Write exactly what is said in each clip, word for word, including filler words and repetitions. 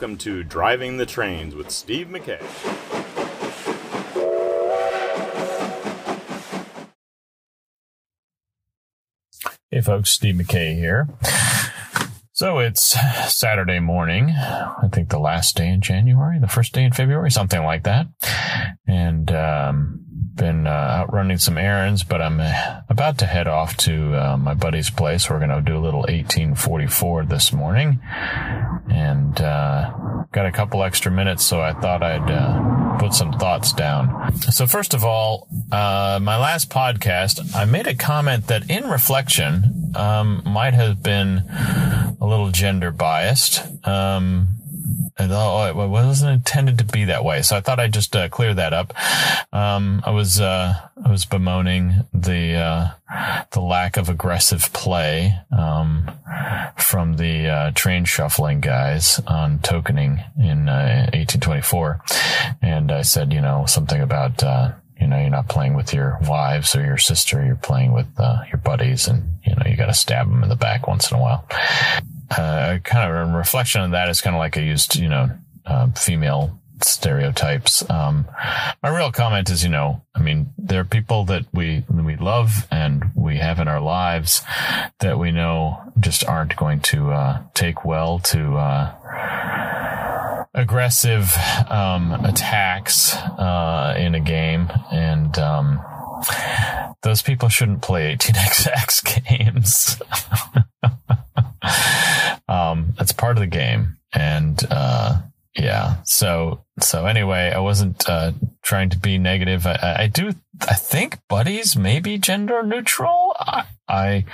welcome to Driving the Trains with Steve McKay. Hey folks, Steve McKay here. So it's Saturday morning, I think the last day in January, the first day in February, something like that. And um been uh, out running some errands, but I'm about to head off to uh, my buddy's place. We're going to do a little eighteen forty-four this morning. And uh got a couple extra minutes, so I thought I'd uh, put some thoughts down. So first of all, uh my last podcast, I made a comment that in reflection um might have been a little gender biased. Um And, oh, it wasn't intended to be that way. So I thought I'd just uh, clear that up. Um, I was, uh, I was bemoaning the, uh, the lack of aggressive play, um, from the, uh, train shuffling guys on tokening in, uh, eighteen twenty-four. And I said, you know, something about, uh, you know, you're not playing with your wives or your sister. You're playing with, uh, your buddies, and, you know, you got to stab them in the back once in a while. Uh, kind of a reflection on that is kind of like I used, you know, uh, female stereotypes. Um, my real comment is, you know, I mean, there are people that we, we love and we have in our lives that we know just aren't going to, uh, take well to, uh, aggressive, um, attacks, uh, in a game. And, um, those people shouldn't play eighteen X X games. Um, that's part of the game. And, uh, yeah. So, so anyway, I wasn't, uh, trying to be negative. I, I do, I think buddies may be gender neutral. I, I,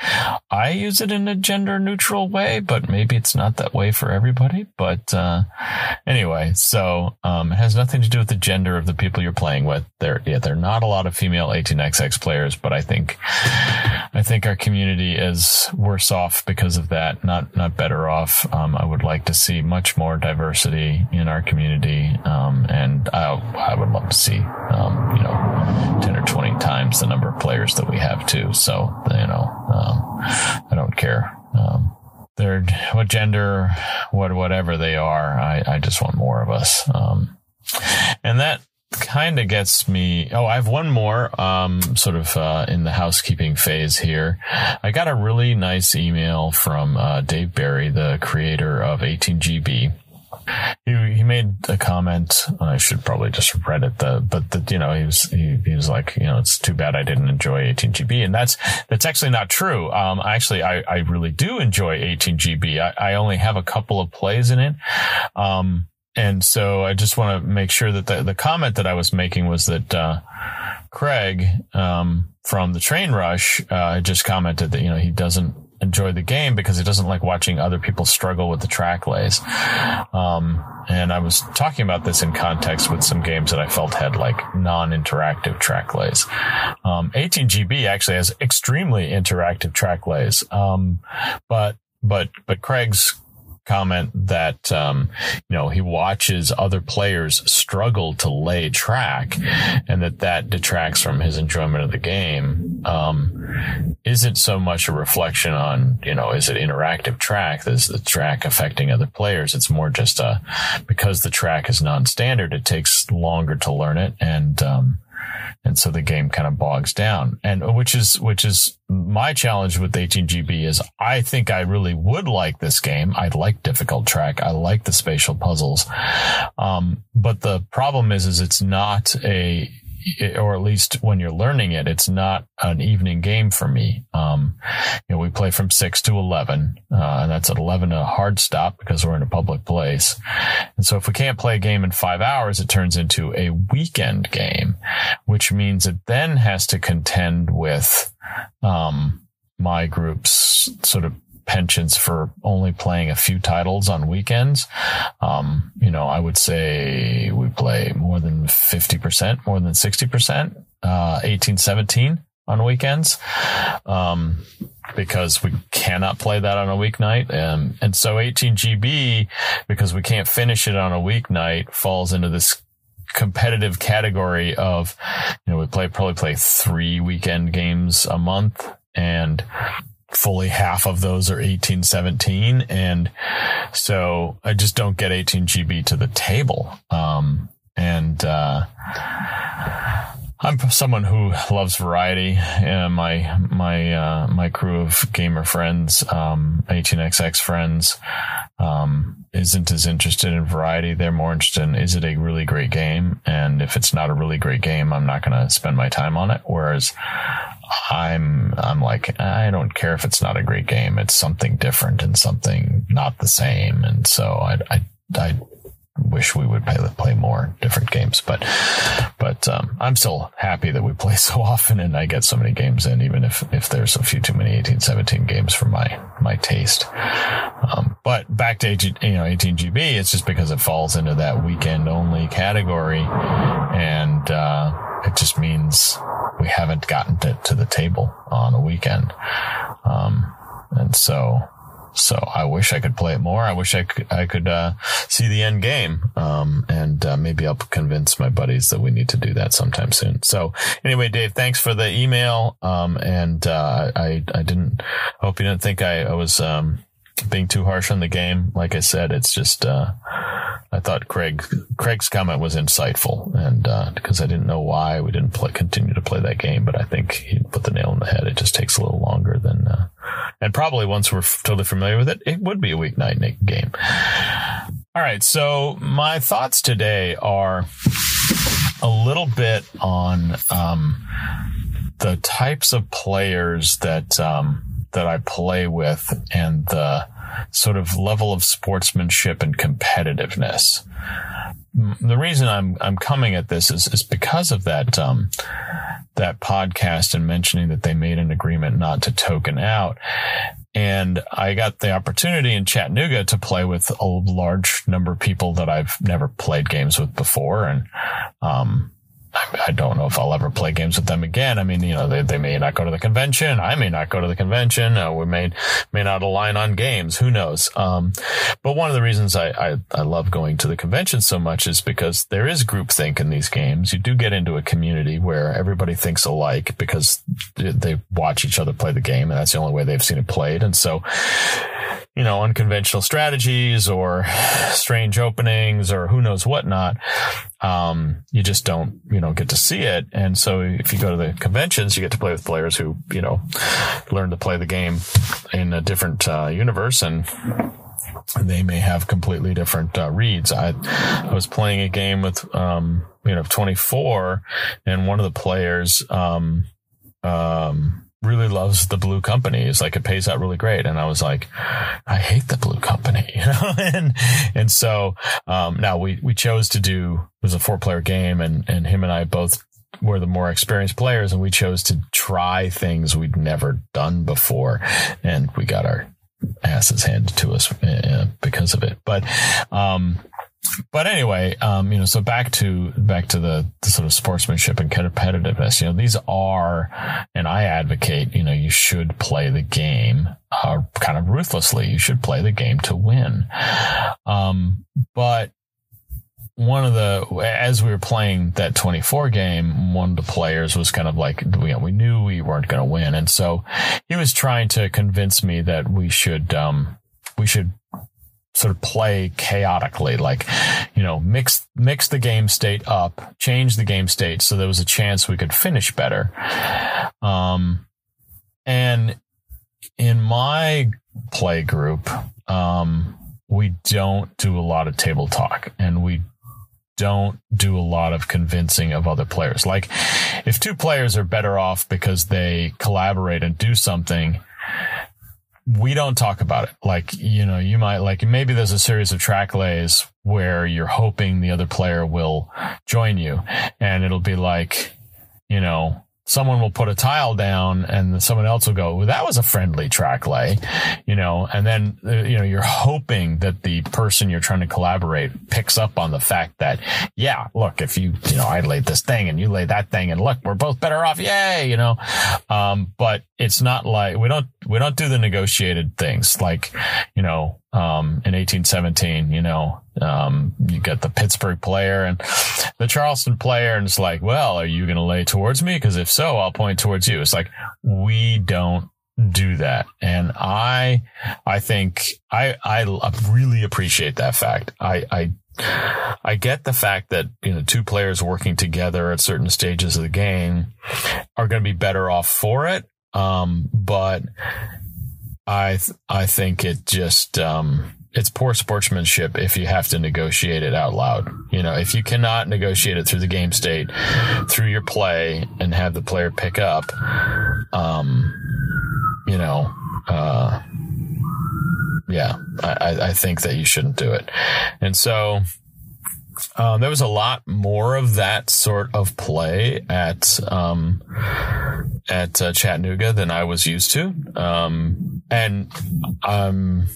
I use it in a gender neutral way, but maybe it's not that way for everybody. But, uh, anyway, so, um, it has nothing to do with the gender of the people you're playing with. There, yeah, there are not a lot of female eighteen X X players, but I think, I think our community is worse off because of that. Not, not better off. Um, I would like to see much more diversity in our community. Um, and I, I would love to see, um, you know, ten or twenty times the number of players that we have too. So, you know, um, I don't care. Um, they're what gender, what, whatever they are. I, I just want more of us. Um, and that kind of gets me. Oh, I have one more, um, sort of, uh, in the housekeeping phase here. I got a really nice email from, uh, Dave Barry, the creator of eighteen G B. He, he made a comment. I should probably just read it. The but the, you know, he was he, he was like, you know, it's too bad I didn't enjoy eighteen G B, and that's that's actually not true. Um, actually, I I really do enjoy eighteen G B. I, I only have a couple of plays in it. Um, and so I just want to make sure that the the comment that I was making was that uh, Craig um from the Train Rush uh just commented that, you know, he doesn't enjoy the game because he doesn't like watching other people struggle with the track lays. Um, and I was talking about this in context with some games that I felt had like non-interactive track lays. Um, eighteen G B actually has extremely interactive track lays. Um, but, but, but Craig's comment that, um, you know, he watches other players struggle to lay track and that that detracts from his enjoyment of the game, um, isn't so much a reflection on, you know, is it interactive track? Is the track affecting other players? It's more just, uh, because the track is non-standard, it takes longer to learn it. And, um, and so the game kind of bogs down, and which is which is my challenge with eighteen G B is I think I really would like this game. I like difficult track. I like the spatial puzzles. Um, but the problem is, is it's not a, or at least when you're learning it, it's not an evening game for me. Um, you know, we play from six to eleven, uh, and that's at eleven a hard stop because we're in a public place. And so if we can't play a game in five hours, it turns into a weekend game, which means it then has to contend with, um, my group's sort of penchants for only playing a few titles on weekends. Um, you know, I would say we play more than fifty percent, more than sixty percent, uh, eighteen seventeen on weekends, um, because we cannot play that on a weeknight. Um, and so eighteen G B, because we can't finish it on a weeknight, falls into this competitive category of, you know, we play, probably play three weekend games a month, and fully half of those are eighteen seventeen. And so I just don't get eighteen G B to the table. Um, and, uh, I'm someone who loves variety. Uh, my, my, uh, my crew of gamer friends, um, eighteen X X friends, um, isn't as interested in variety. They're more interested in, is it a really great game? And if it's not a really great game, I'm not going to spend my time on it. Whereas I'm, I'm like, I don't care if it's not a great game. It's something different and something not the same. And so I, I, I, wish we would play, play more different games, but, but, um, I'm still happy that we play so often and I get so many games in, even if, if there's a few too many eighteen seventeen games for my, my taste. Um, but back to, you know, eighteen G B, it's just because it falls into that weekend only category. And, uh, it just means we haven't gotten it to the table on a weekend. Um, and so, So I wish I could play it more. I wish I could, I could, uh, see the end game. Um, and, uh, maybe I'll convince my buddies that we need to do that sometime soon. So anyway, Dave, thanks for the email. Um, and, uh, I, I didn't, I hope you didn't think I, I was, um, being too harsh on the game. Like I said, it's just, uh, I thought Craig, Craig's comment was insightful, and, uh, because I didn't know why we didn't play, continue to play that game, but I think he put the nail on the head. It just takes a little longer than, uh, and probably once we're f- totally familiar with it, it would be a weeknight game. All right. So my thoughts today are a little bit on, um, the types of players that, um, that I play with and the sort of level of sportsmanship and competitiveness. The reason I'm, I'm coming at this is, is because of that, um, that podcast and mentioning that they made an agreement not to token out. And I got the opportunity in Chattanooga to play with a large number of people that I've never played games with before. And, um, I don't know if I'll ever play games with them again. I mean, you know, they, they may not go to the convention. I may not go to the convention. Uh, we may, may not align on games. Who knows? Um, but one of the reasons I, I, I love going to the convention so much is because there is groupthink in these games. You do get into a community where everybody thinks alike because they watch each other play the game, and that's the only way they've seen it played. And so, you know, unconventional strategies or strange openings or who knows whatnot, um, you just don't, you know, get to see it. And so if you go to the conventions, you get to play with players who, you know, learn to play the game in a different uh, universe, and they may have completely different uh, reads. I, I was playing a game with, um, you know, twenty-four, and one of the players, um, um, really loves the blue company. It's like, it pays out really great. And I was like, I hate the blue company, you know? and, and so, um, now we, we chose to do, it was a four player game, and, and him and I both were the more experienced players, and we chose to try things we'd never done before. And we got our asses handed to us uh, because of it. But, um, But anyway, um, you know, so back to, back to the, the sort of sportsmanship and competitiveness, you know, these are, and I advocate, you know, you should play the game, uh, kind of ruthlessly. You should play the game to win. Um, but one of the, as we were playing that twenty-four game, one of the players was kind of like, we, we knew we weren't going to win. And so he was trying to convince me that we should, um, we should, sort of play chaotically, like, you know, mix, mix the game state up, change the game state, so there was a chance we could finish better. Um, and in my play group, um, we don't do a lot of table talk, and we don't do a lot of convincing of other players. Like, if two players are better off because they collaborate and do something, we don't talk about it. Like, you know, you might, like, maybe there's a series of track lays where you're hoping the other player will join you, and it'll be like, you know, someone will put a tile down and someone else will go, well, that was a friendly track lay, you know, and then, you know, you're hoping that the person you're trying to collaborate picks up on the fact that, yeah, look, if you, you know, I laid this thing and you laid that thing, and look, we're both better off. Yay. You know, um, but it's not like we don't, we don't do the negotiated things like, you know, um, in eighteen seventeen, you know, um, you got the Pittsburgh player and the Charleston player, and it's like, well, are you going to lay towards me? Cause if so, I'll point towards you. It's like, we don't do that. And I, I think I, I really appreciate that fact. I, I, I get the fact that, you know, two players working together at certain stages of the game are going to be better off for it. Um, but I, th- I think it just, um, it's poor sportsmanship if you have to negotiate it out loud. You know, if you cannot negotiate it through the game state, through your play, and have the player pick up, um, you know, uh, yeah, I, I think that you shouldn't do it. And so, um, there was a lot more of that sort of play at, um, at uh, Chattanooga than I was used to. Um, and, um,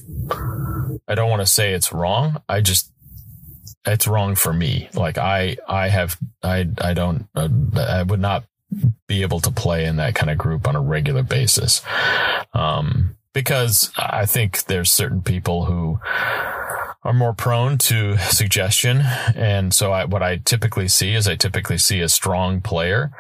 I don't want to say it's wrong. I just, it's wrong for me. Like I, I have, I, I don't, uh, I would not be able to play in that kind of group on a regular basis. Um, Because I think there's certain people who are more prone to suggestion. And so I, what I typically see is I typically see a strong player,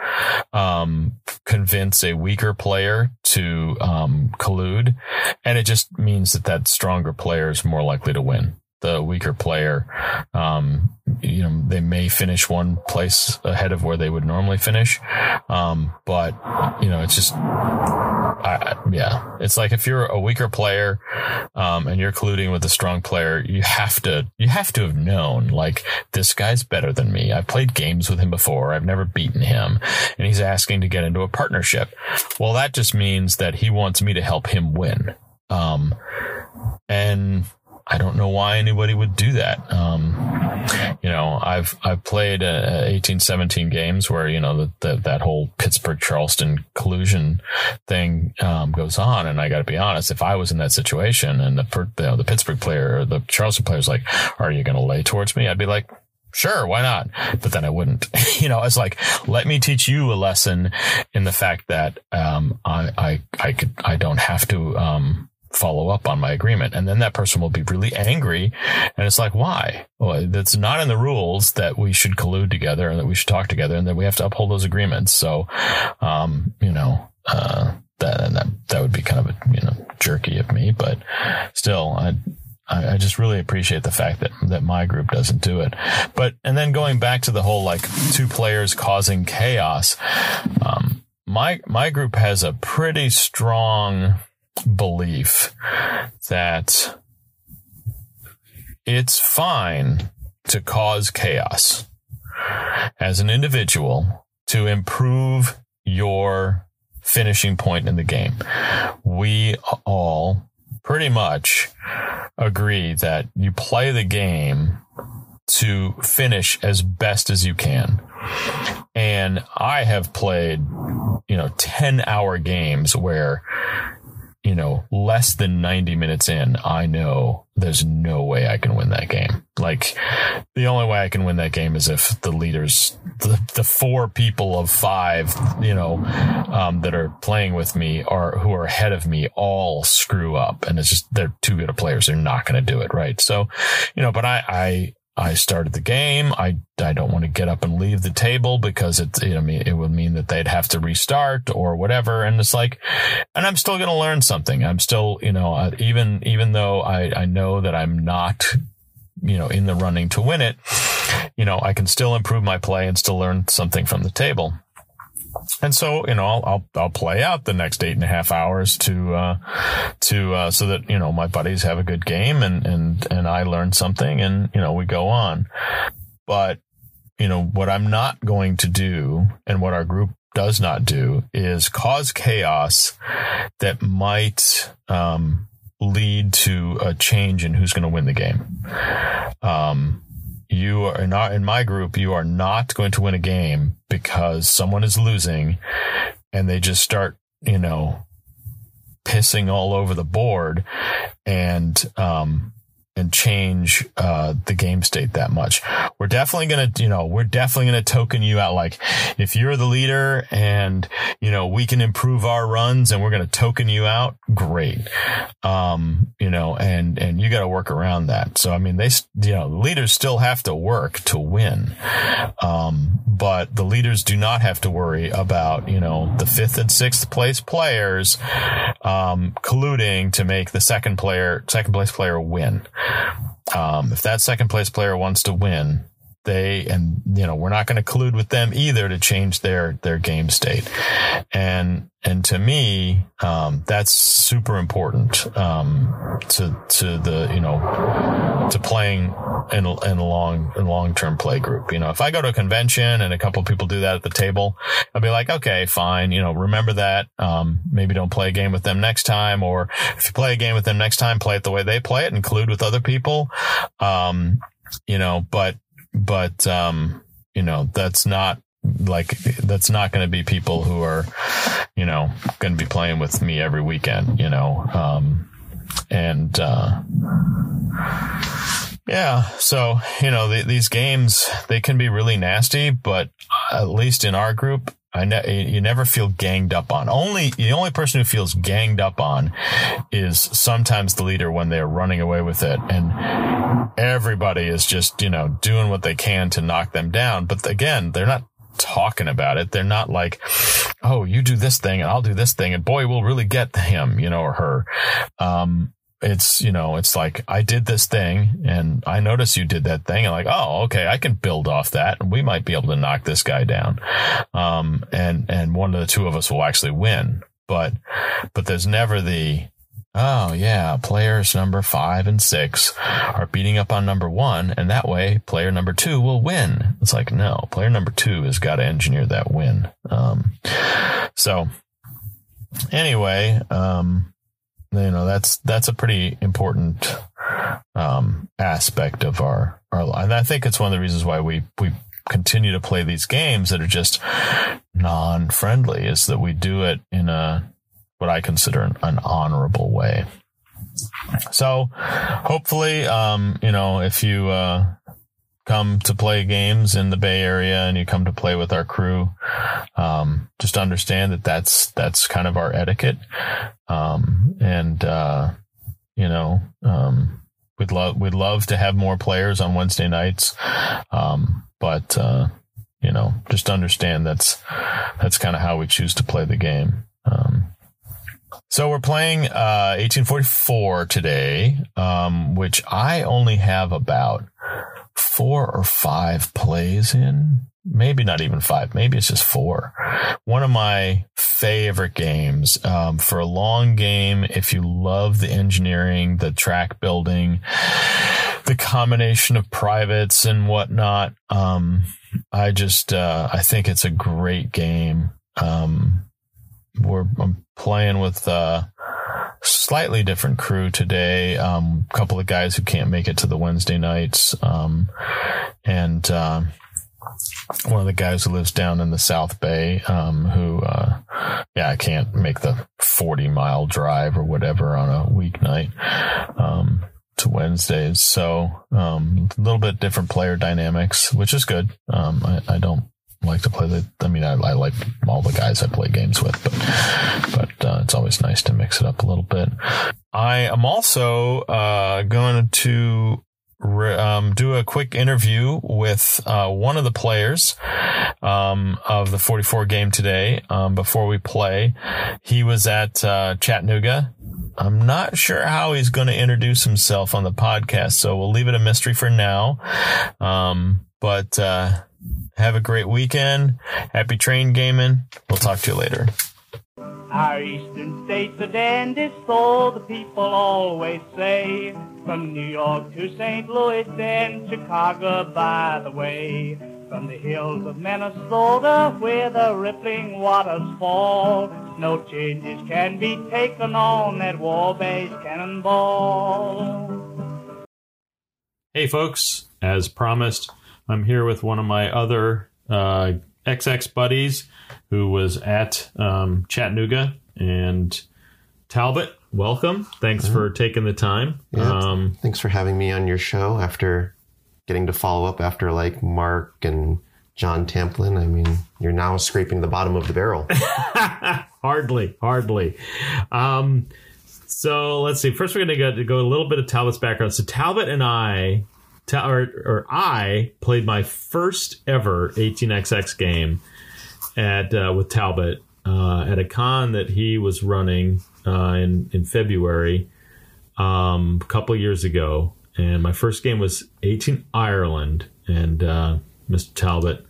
um, convince a weaker player to, um, collude. And it just means that that stronger player is more likely to win. The weaker player, um, you know, they may finish one place ahead of where they would normally finish. Um, but, you know, it's just, I, yeah, it's like if you're a weaker player, um, and you're colluding with a strong player, you have to, you have to have known, like, this guy's better than me. I've played games with him before. I've never beaten him, and he's asking to get into a partnership. Well, that just means that he wants me to help him win. Um, and, I don't know why anybody would do that. Um, you know, I've, I've played, uh, eighteen seventeen games where, you know, the, the, that whole Pittsburgh Charleston collusion thing, um, goes on. And I gotta be honest, if I was in that situation and the, you know, the Pittsburgh player or the Charleston player's like, are you going to lay towards me? I'd be like, sure, why not? But then I wouldn't. You know, it's like, let me teach you a lesson in the fact that, um, I, I, I could, I don't have to, um, follow up on my agreement. And then that person will be really angry. And it's like, why? Well, that's not in the rules that we should collude together and that we should talk together and that we have to uphold those agreements. So, um, you know, uh, that, and that, that would be kind of a, you know, jerky of me, but still, I, I just really appreciate the fact that, that my group doesn't do it. But, and then going back to the whole, like, two players causing chaos, um, my, my group has a pretty strong belief that it's fine to cause chaos as an individual to improve your finishing point in the game. We all pretty much agree that you play the game to finish as best as you can. And I have played, you know, ten hour games where, you know, less than ninety minutes in, I know there's no way I can win that game. Like, the only way I can win that game is if the leaders, the, the four people of five, you know, um, that are playing with me or who are ahead of me all screw up. And it's just, they're too good of players. They're not going to do it. Right. So, you know, but I, I, I started the game. I, I don't want to get up and leave the table because it, you know, it would mean that they'd have to restart or whatever. And it's like, and I'm still going to learn something. I'm still, you know, even, even though I, I know that I'm not, you know, in the running to win it, you know, I can still improve my play and still learn something from the table. And so, you know, I'll, I'll, I'll play out the next eight and a half hours to, uh, to, uh, so that, you know, my buddies have a good game and, and, and I learn something and, you know, we go on. But, you know, what I'm not going to do and what our group does not do is cause chaos that might, um, lead to a change in who's going to win the game. Um, You are not in my group. You are not going to win a game because someone is losing and they just start, you know, pissing all over the board and, um, and change uh the game state that much. We're definitely going to, you know, we're definitely going to token you out. Like, if you're the leader and, you know, we can improve our runs and we're going to token you out, great. Um, you know, and, and you got to work around that. So, I mean, they, you know, leaders still have to work to win. Um, but the leaders do not have to worry about, you know, the fifth and sixth place players, um, colluding to make the second player, second place player win. Um, if that second place player wants to win, they, and, you know, we're not going to collude with them either to change their, their game state. And, and to me, um, that's super important, um, to, to the, you know, to playing in, in a long, in long-term play group. You know, if I go to a convention and a couple of people do that at the table, I'll be like, okay, fine. You know, remember that. Um, maybe don't play a game with them next time. Or if you play a game with them next time, play it the way they play it and collude with other people. Um, you know, but, But, um, you know, that's not like, that's not going to be people who are, you know, going to be playing with me every weekend, you know? Um, and, uh, yeah, so, you know, the, these games, they can be really nasty, but at least in our group, I ne- you never feel ganged up on. Only the only person who feels ganged up on is sometimes the leader when they're running away with it, and everybody is just, you know, doing what they can to knock them down. But again, they're not talking about it. They're not like, oh, you do this thing and I'll do this thing and boy, we'll really get him, you know, or her. Um, It's, you know, it's like, I did this thing and I noticed you did that thing. And like, oh, okay, I can build off that and we might be able to knock this guy down. Um, and, and one of the two of us will actually win. But, but there's never the, oh yeah, players number five and six are beating up on number one, and that way player number two will win. It's like, no, player number two has got to engineer that win. Um, so anyway, um, you know, that's, that's a pretty important, um, aspect of our, our, and I think it's one of the reasons why we, we continue to play these games that are just non-friendly, is that we do it in a, what I consider an, an honorable way. So hopefully, um, you know, if you, uh, come to play games in the Bay Area and you come to play with our crew, um, just understand that that's, that's kind of our etiquette. Um, and, uh, you know, um, we'd love, we'd love to have more players on Wednesday nights. Um, but, uh, you know, just understand that's, that's kind of how we choose to play the game. Um, So we're playing uh eighteen forty-four today, um, which I only have about four or five plays in. Maybe not even five. Maybe it's just four. One of my favorite games, um, for a long game. If you love the engineering, the track building, the combination of privates and whatnot, um, I just uh I think it's a great game. Um, we're I'm playing with a slightly different crew today. Um, a couple of guys who can't make it to the Wednesday nights. Um, and, um, uh, one of the guys who lives down in the South Bay, um, who, uh, yeah, can't make the forty mile drive or whatever on a weeknight, um, to Wednesdays. So, um, a little bit different player dynamics, which is good. Um, I, I don't, like to play the, I mean, I, I like all the guys I play games with, but, but, uh, it's always nice to mix it up a little bit. I am also, uh, going to, re- um, do a quick interview with, uh, one of the players, um, of the forty-four game today, um, before we play. He was at, uh, Chattanooga. I'm not sure how he's going to introduce himself on the podcast, so we'll leave it a mystery for now. Um, but, uh, have a great weekend. Happy train gaming. We'll talk to you later. Our eastern states are dandy, so the people always say. From New York to Saint Louis and Chicago, by the way. From the hills of Minnesota where the rippling waters fall. No changes can be taken on that war-based cannonball. Hey, folks. As promised, I'm here with one of my other uh, double X buddies who was at um, Chattanooga, and Talbot welcome. Thanks yeah. for taking the time. Yeah. Um, Thanks for having me on your show after getting to follow up after like Mark and John Tamplin. I mean, you're now scraping the bottom of the barrel. hardly, hardly. Um, so let's see. First, we're going to go, go a little bit of Talbot's background. So Talbot and I, ta- or, or I played my first ever eighteen X X game at uh, with Talbot uh, at a con that he was running uh, in in February um, a couple years ago. And my first game was eighteen Ireland, and uh, Mister Talbot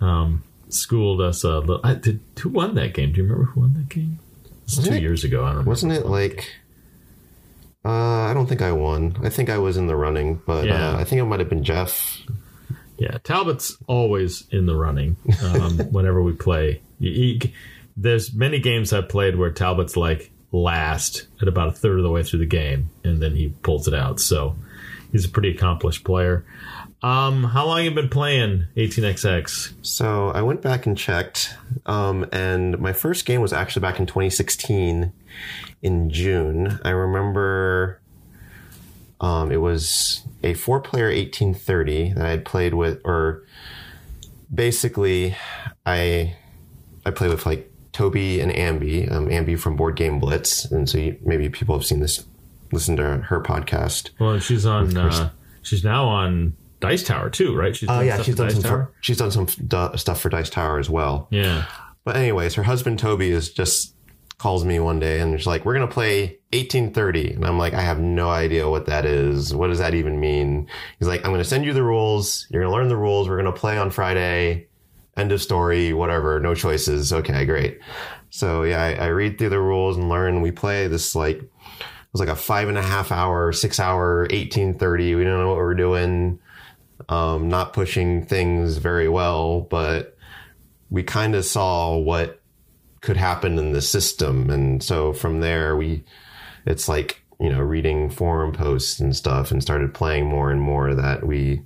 um, schooled us a little. I did, who won that game? Do you remember who won that game? It was two it, years ago. I don't remember. Wasn't it like... Uh, I don't think I won. I think I was in the running, but yeah. uh, I think it might have been Jeff. Yeah, Talbot's always in the running um, whenever we play. You, you, there's many games I've played where Talbot's like last at about a third of the way through the game, and then he pulls it out. So he's a pretty accomplished player. Um, how long have you been playing eighteen X X? So I went back and checked, um, and my first game was actually back in twenty sixteen in June. I remember um, it was a four-player eighteen thirty that I had played with, or basically I I played with like Toby and Ambie, um, Ambie from Board Game Blitz, and so you, maybe people have seen this, listened to her podcast. Well, she's on. Uh, she's now on Dice Tower too, right? She's done uh, yeah, she's done, some for, she's done some d- stuff for Dice Tower as well. Yeah. But anyways, her husband Toby is just calls me one day and she's like, "We're gonna play eighteen thirty," and I'm like, "I have no idea what that is. What does that even mean?" He's like, "I'm gonna send you the rules. You're gonna learn the rules. We're gonna play on Friday. End of story. Whatever. No choices." Okay, great. So yeah, I, I read through the rules and learn. We play this like it was like a five and a half hour, six hour eighteen thirty. We don't know what we're doing. Um, not pushing things very well, but we kind of saw what could happen in the system. And so from there, we, it's like, you know, reading forum posts and stuff and started playing more and more that we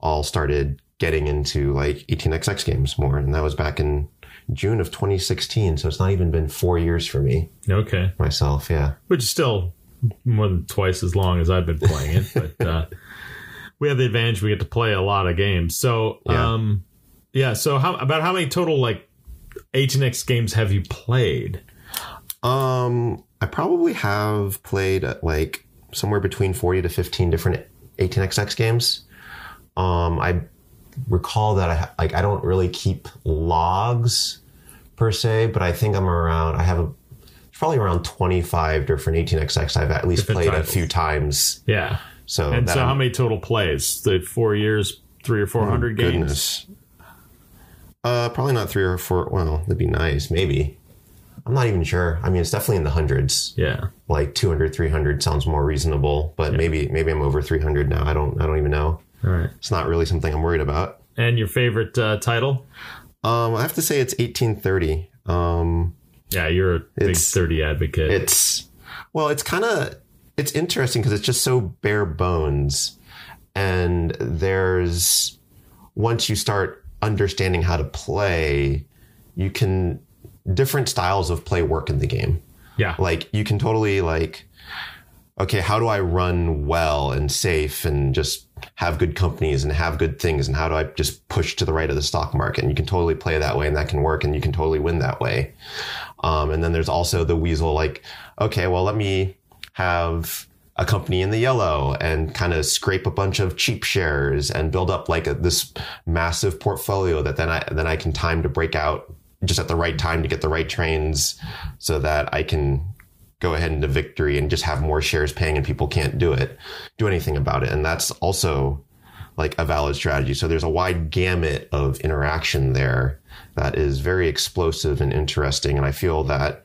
all started getting into like eighteen X X games more. And that was back in June of twenty sixteen. So it's not even been four years for me. Okay. Myself. Yeah. Which is still more than twice as long as I've been playing it, but, uh, we have the advantage we get to play a lot of games. So, yeah. um yeah, so how about how many total like eighteen X games have you played? Um I probably have played like somewhere between forty to fifteen different eighteen X X games. Um I recall that I like I don't really keep logs per se, but I think I'm around I have a probably around twenty-five different eighteen X X I've at least different played titles. A few times. Yeah. So and so, I'm, how many total plays? The four years, three or four hundred oh, games. Uh, probably not three or four. Well, that'd be nice, maybe. I'm not even sure. I mean, it's definitely in the hundreds. Yeah, like two hundred, three hundred sounds more reasonable. But yeah. maybe, maybe I'm over three hundred now. I don't, I don't even know. All right, it's not really something I'm worried about. And your favorite uh, title? Um, I have to say it's eighteen thirty. Um, yeah, you're a big thirty advocate. It's well, it's kind of. It's interesting because it's just so bare bones, and there's once you start understanding how to play, you can different styles of play work in the game. Yeah, like you can totally like, okay, how do I run well and safe and just have good companies and have good things, and how do I just push to the right of the stock market? And you can totally play that way, and that can work, and you can totally win that way. Um, and then there's also the weasel, like, okay, well, let me. Have a company in the yellow and kind of scrape a bunch of cheap shares and build up like a, this massive portfolio that then I then I can time to break out just at the right time to get the right trains so that I can go ahead into victory and just have more shares paying and people can't do it, do anything about it. And that's also like a valid strategy. So there's a wide gamut of interaction there that is very explosive and interesting. And I feel that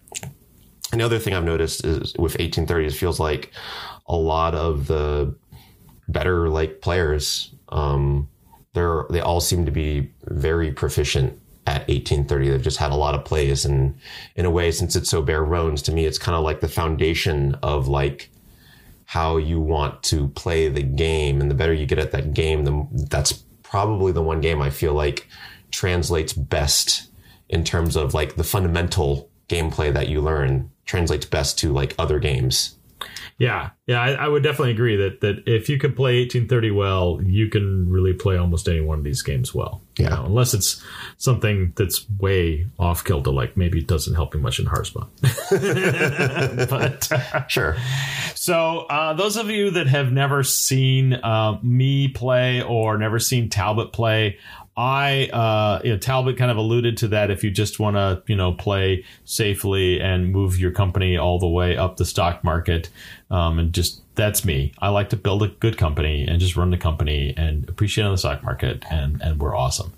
another thing I've noticed is with eighteen thirty, it feels like a lot of the better like players, um, they're they all seem to be very proficient at eighteen thirty. They've just had a lot of plays, and in a way, since it's so bare bones, to me, it's kind of like the foundation of like how you want to play the game. And the better you get at that game, the, that's probably the one game I feel like translates best in terms of like the fundamental gameplay that you learn. translates best to like other games. Yeah, yeah, I, I would definitely agree that that if you can play eighteen thirty well, you can really play almost any one of these games well. Yeah, you know, unless it's something that's way off kilter, like maybe it doesn't help you much in Hearthstone. But uh, sure. So uh, those of you that have never seen uh, me play or never seen Talbot play. I, uh, you know, Talbot kind of alluded to that. If you just want to, you know, play safely and move your company all the way up the stock market, um, and just that's me. I like to build a good company and just run the company and appreciate on the stock market, and and we're awesome.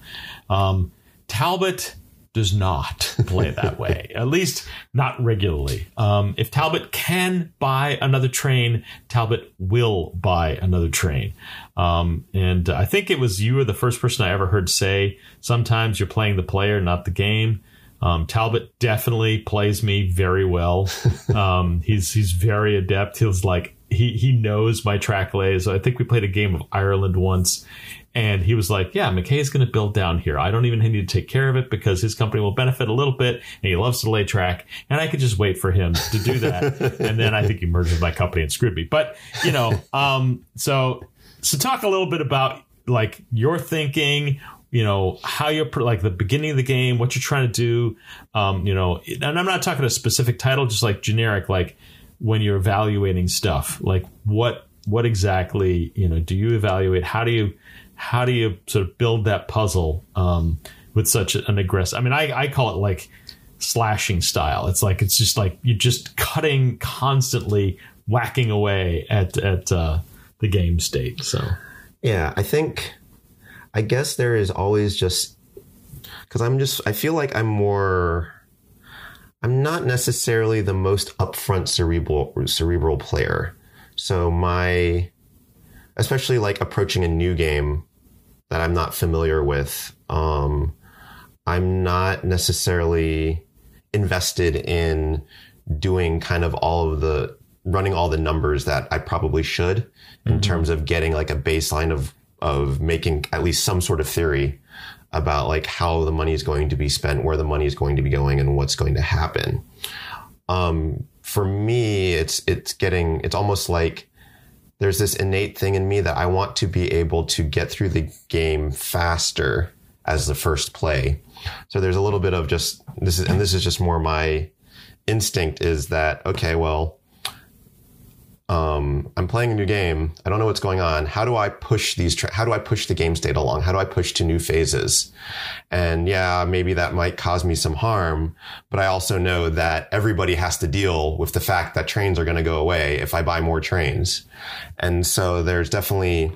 Um, Talbot does not play that way, at least not regularly. Um, if Talbot can buy another train, Talbot will buy another train. Um, and I think it was you were the first person I ever heard say, sometimes you're playing the player, not the game. Um, Talbot definitely plays me very well. Um, he's he's very adept. He was like, he, he knows my track lays. I think we played a game of Ireland once. And he was like, yeah, McKay's going to build down here. I don't even need to take care of it because his company will benefit a little bit. And he loves to lay track. And I could just wait for him to do that. And then I think he merged with my company and screwed me. But, you know, um, so so talk a little bit about, like, your thinking, you know, how you're like the beginning of the game, what you're trying to do. Um, you know, and I'm not talking a specific title, just like generic, like when you're evaluating stuff, like what what exactly, you know, do you evaluate? How do you How do you sort of build that puzzle um, with such an aggressive? I mean, I, I call it like slashing style. It's like it's just like you're just cutting constantly, whacking away at at uh, the game state. So, yeah, I think I guess there is always just because I'm just I feel like I'm more. I'm not necessarily the most upfront cerebral cerebral player. So my especially like approaching a new game that I'm not familiar with, um, I'm not necessarily invested in doing kind of all of the running all the numbers that I probably should in mm-hmm. terms of getting like a baseline of, of making at least some sort of theory about like how the money is going to be spent, where the money is going to be going, and what's going to happen. Um, for me, it's, it's getting, it's almost like, there's this innate thing in me that I want to be able to get through the game faster as the first play. So there's a little bit of just this is, and this is just more my instinct is that, okay, well, um, I'm playing a new game. I don't know what's going on. How do I push these? Tra- how do I push the game state along? How do I push to new phases? And yeah, maybe that might cause me some harm, but I also know that everybody has to deal with the fact that trains are going to go away if I buy more trains. And so there's definitely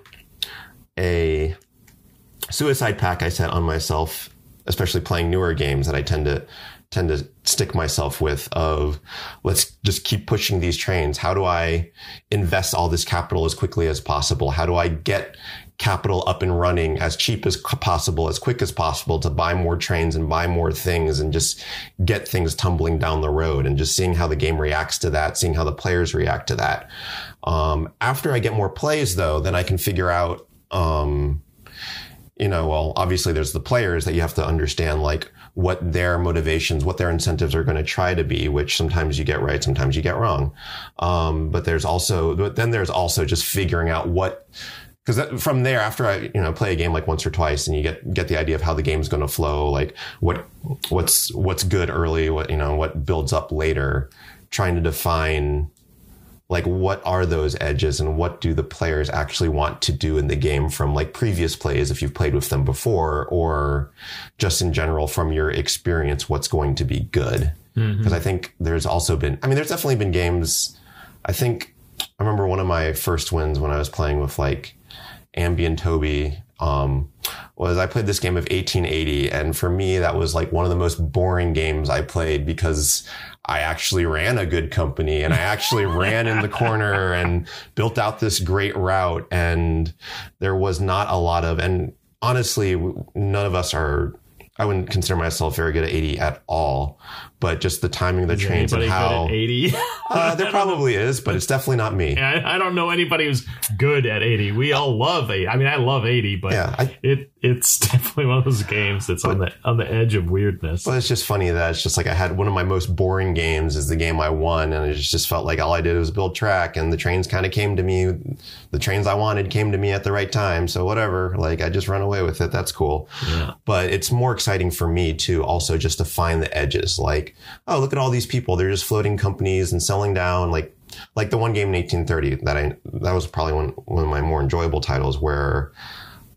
a suicide pact I set on myself, especially playing newer games that I tend to tend to stick myself with of let's just keep pushing these trains. How do I invest all this capital as quickly as possible? How do I get capital up and running as cheap as possible, as quick as possible to buy more trains and buy more things and just get things tumbling down the road and just seeing how the game reacts to that, seeing how the players react to that. Um, after I get more plays though, then I can figure out, um, you know, well, obviously there's the players that you have to understand, like, what their motivations, what their incentives are going to try to be, which sometimes you get right, sometimes you get wrong. Um, but there's also, but then there's also just figuring out what, because from there, after I, you know, play a game like once or twice and you get, get the idea of how the game's going to flow, like what, what's, what's good early, what, you know, what builds up later, trying to define like what are those edges and what do the players actually want to do in the game from like previous plays if you've played with them before or just in general from your experience, what's going to be good. Mm-hmm. Because I think there's also been, I mean, there's definitely been games. I think I remember one of my first wins when I was playing with like Ambie and Toby um, was I played this game of eighteen eighty. And for me, that was like one of the most boring games I played because I actually ran a good company and I actually ran in the corner and built out this great route. And there was not a lot of, and honestly, none of us are, I wouldn't consider myself very good at eighty at all, but just the timing of the is trains and how good at eighty? uh, there probably is, but it's definitely not me. I, I don't know anybody who's good at eighty. We all love eighty. I mean, I love eighty, but yeah, I, it, it's definitely one of those games that's but, on the on the edge of weirdness. Well, it's just funny that it's just like I had one of my most boring games is the game I won, and it just felt like all I did was build track, and the trains kind of came to me. The trains I wanted came to me at the right time, so whatever. Like, I just run away with it. That's cool. Yeah. But it's more exciting for me too, also just to find the edges. Like, oh, look at all these people. They're just floating companies and selling down. Like, like the one game in eighteen thirty that I that was probably one one of my more enjoyable titles, where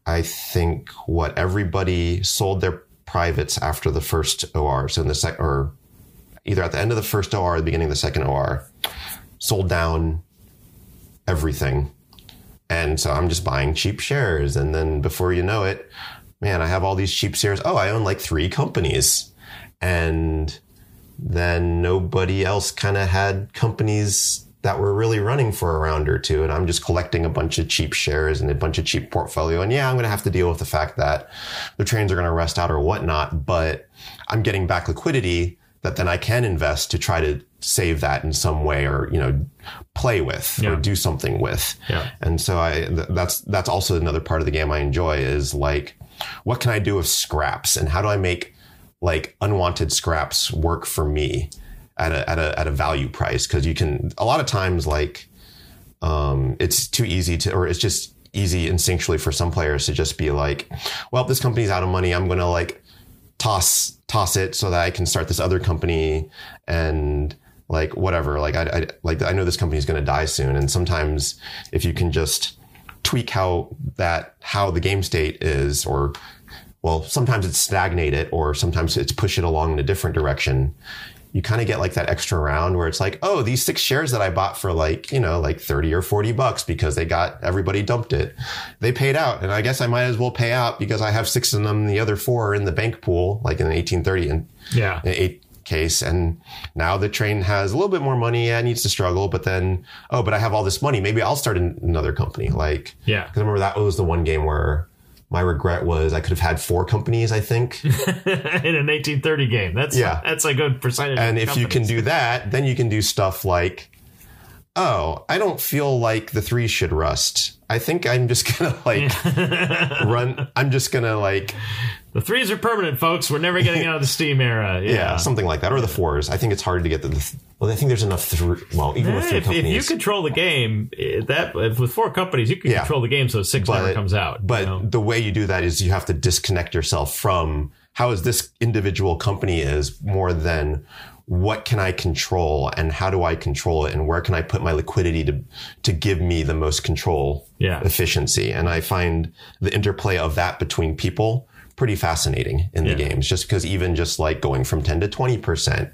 I think what everybody sold their privates after the first O R. So in the sec, or either at the end of the first O R or the beginning of the second O R, sold down everything. And so I'm just buying cheap shares. And then before you know it, man, I have all these cheap shares. Oh, I own like three companies. And then nobody else kind of had companies that were really running for a round or two. And I'm just collecting a bunch of cheap shares and a bunch of cheap portfolio. And yeah, I'm going to have to deal with the fact that the trains are going to rest out or whatnot, but I'm getting back liquidity that then I can invest to try to save that in some way, or, you know, play with, yeah, or do something with. Yeah. And so I, th- that's, that's also another part of the game I enjoy, is like, what can I do with scraps, and how do I make like unwanted scraps work for me at a, at a, at a value price? Cause you can, a lot of times, like, um, it's too easy to, or it's just easy instinctually for some players to just be like, well, if this company's out of money, I'm going to like toss, toss it so that I can start this other company and like, whatever. Like I, I like, I know this company's going to die soon. And sometimes if you can just tweak how that, how the game state is, or, well, sometimes it's stagnate it, or sometimes it's push it along in a different direction, you kind of get like that extra round where it's like, oh, these six shares that I bought for like, you know, like thirty or forty bucks because they got, everybody dumped it. They paid out, and I guess I might as well pay out because I have six of them. The other four are in the bank pool, like in an eighteen thirty and yeah, eight case. And now the train has a little bit more money and needs to struggle, but then, oh, but I have all this money. Maybe I'll start in another company. Like, yeah, because I remember that was the one game where my regret was I could have had four companies, I think. In an eighteen thirty game. That's, yeah, that's a good percentage. And if companies. You can do that, then you can do stuff like, oh, I don't feel like the three should rust. I think I'm just going to like run. I'm just going to like. The threes are permanent, folks. We're never getting out of the Steam era. Yeah, yeah, something like that. Or the fours. I think it's hard to get the... the well, I think there's enough... Th- well, even yeah, with three if, companies... If you control the game, that if with four companies, you can yeah. control the game so six but, never comes out. But you know? The way you do that is you have to disconnect yourself from how is this individual company is more than what can I control and how do I control it and where can I put my liquidity to to give me the most control yeah. efficiency. And I find the interplay of that between people pretty fascinating in the yeah. games, just because even just like going from ten to twenty percent,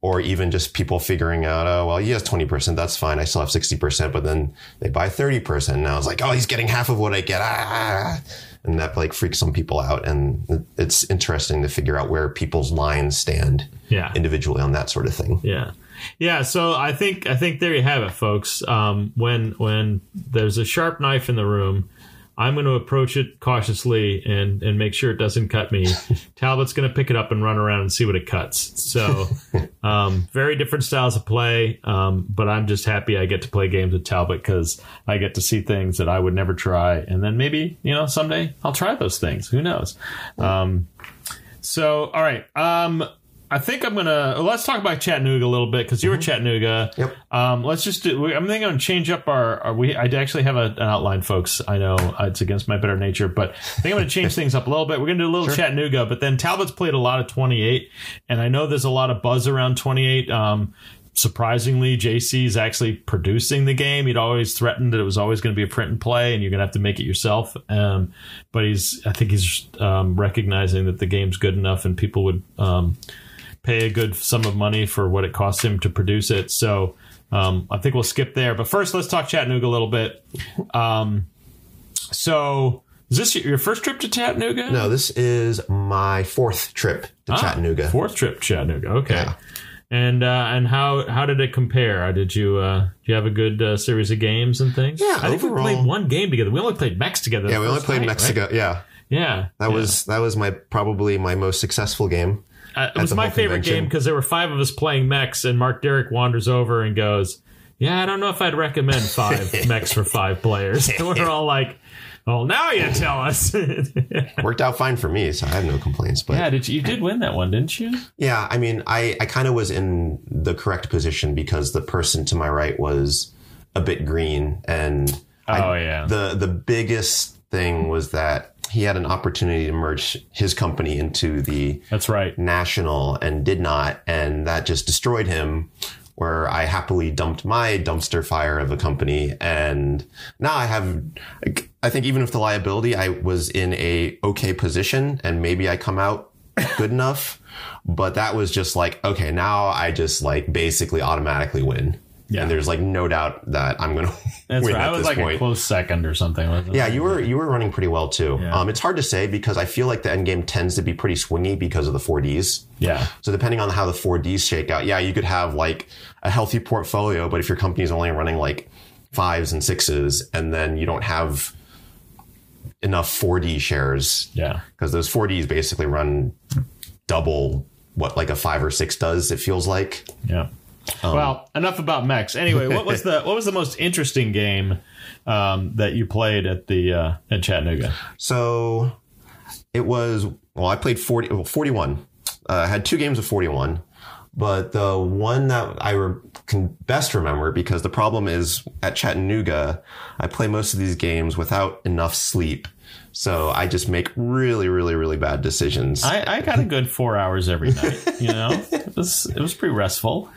or even just people figuring out, oh, well, he has twenty percent. That's fine. I still have sixty percent, but then they buy thirty percent. And I was like, oh, he's getting half of what I get. Ah. And that like freaks some people out. And it's interesting to figure out where people's lines stand yeah. individually on that sort of thing. Yeah. Yeah. So I think, I think there you have it, folks. Um, when, when there's a sharp knife in the room, I'm going to approach it cautiously and, and make sure it doesn't cut me. Talbot's going to pick it up and run around and see what it cuts. So um, very different styles of play, um, but I'm just happy I get to play games with Talbot because I get to see things that I would never try. And then maybe, you know, someday I'll try those things. Who knows? Um, so, all right. Um, I think I'm going to... Let's talk about Chattanooga a little bit, because you were mm-hmm. Chattanooga. Yep. Um, let's just do... I'm thinking I'm going to change up our... our we, I actually have a, an outline, folks. I know it's against my better nature, but I think I'm going to change things up a little bit. We're going to do a little sure. Chattanooga, but then Talbot's played a lot of twenty-eight, and I know there's a lot of buzz around twenty-eight. Um, surprisingly, J C's actually producing the game. He'd always threatened that it was always going to be a print and play, and you're going to have to make it yourself. Um, but he's, I think he's um, recognizing that the game's good enough, and people would... Um, pay a good sum of money for what it costs him to produce it. So um, I think we'll skip there. But first, let's talk Chattanooga a little bit. Um, so is this your first trip to Chattanooga? No, this is my fourth trip to ah, Chattanooga. Fourth trip to Chattanooga. Okay. Yeah. And uh, and how how did it compare? Did you uh, do you have a good uh, series of games and things? Yeah, I think overall, we played one game together. We only played Mex together. Yeah, we only played night, Mexico. Right? Yeah, yeah. That yeah. was that was my probably my most successful game. Uh, it was my favorite convention. Game because there were five of us playing mechs, and Mark Derrick wanders over and goes, yeah, I don't know if I'd recommend five mechs for five players. And we're all like, Well, now you tell us. Worked out fine for me, so I have no complaints. But yeah, did you, you did win that one, didn't you? Yeah, I mean, I, I kind of was in the correct position because the person to my right was a bit green. And oh, I, yeah. the, the biggest thing was that he had an opportunity to merge his company into the That's right. national and did not. And that just destroyed him. Where I happily dumped my dumpster fire of a company. And now I have, I think even with the liability, I was in a okay position and maybe I come out good enough. But that was just like, okay, now I just like basically automatically win. Yeah. And there's like no doubt that I'm going to win right. at I was this like point. A close second or something. Wasn't yeah, it? you were you were running pretty well too. Yeah. Um, it's hard to say because I feel like the end game tends to be pretty swingy because of the four Ds. Yeah. So depending on how the four Ds shake out, yeah, you could have like a healthy portfolio, but if your company's only running like fives and sixes and then you don't have enough four D shares. Yeah. Because those four Ds basically run double what like a five or six does, it feels like. Yeah. Um, well, enough about mechs. Anyway, what was the what was the most interesting game um, that you played at the uh, at Chattanooga? So it was well, I played forty, well, forty-one. Uh, I had two games of forty-one. But the one that I re- can best remember, because the problem is at Chattanooga, I play most of these games without enough sleep. So I just make really, really, really bad decisions. I, I got a good four hours every night. You know, it was it was pretty restful.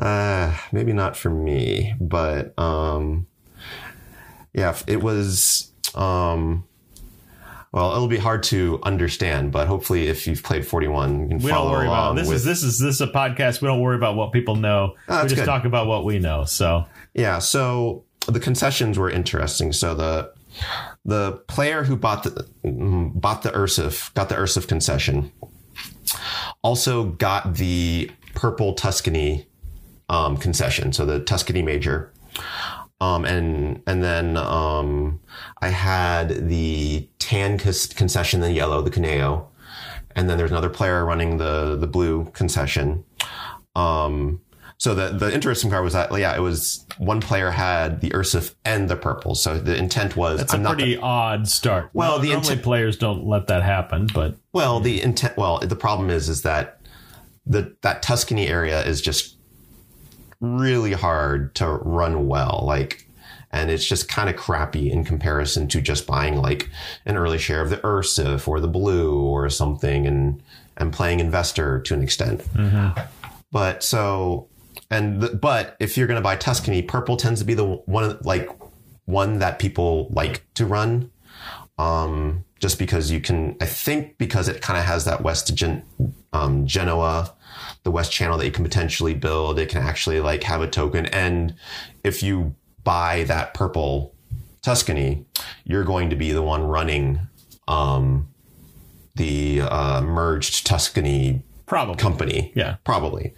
Uh, maybe not for me, but um, yeah, it was. Um, Well, it'll be hard to understand, but hopefully if you've played forty-one, you can we follow don't worry along. About this, with, is, this, is, this is a podcast. We don't worry about what people know. Oh, we just good. talk about what we know. So yeah, so the concessions were interesting. So the the player who bought the bought the Ursif, got the Ursif concession, also got the purple Tuscany um, concession, so the Tuscany Major. Um, and and then um, I had the tan concession, the yellow, the Caneo. And then there's another player running the the blue concession. Um, so the, the interesting part was that, yeah, it was one player had the Ursif and the purple. So the intent was... That's I'm a not pretty the, odd start. Well, well the normally intent, players don't let that happen, but... Well, the intent, well, the problem is, is that the that Tuscany area is just... really hard to run well, like, and it's just kind of crappy in comparison to just buying like an early share of the Ursif or the blue or something, and and playing investor to an extent. Mm-hmm. But so, and the, but if you're going to buy Tuscany, purple tends to be the one like one that people like to run, um, just because you can. I think because it kind of has that West Gen, um, Genoa. The West Channel that you can potentially build. It can actually like have a token. And if you buy that purple Tuscany, you're going to be the one running um, the uh, merged Tuscany probably. company. Yeah, probably.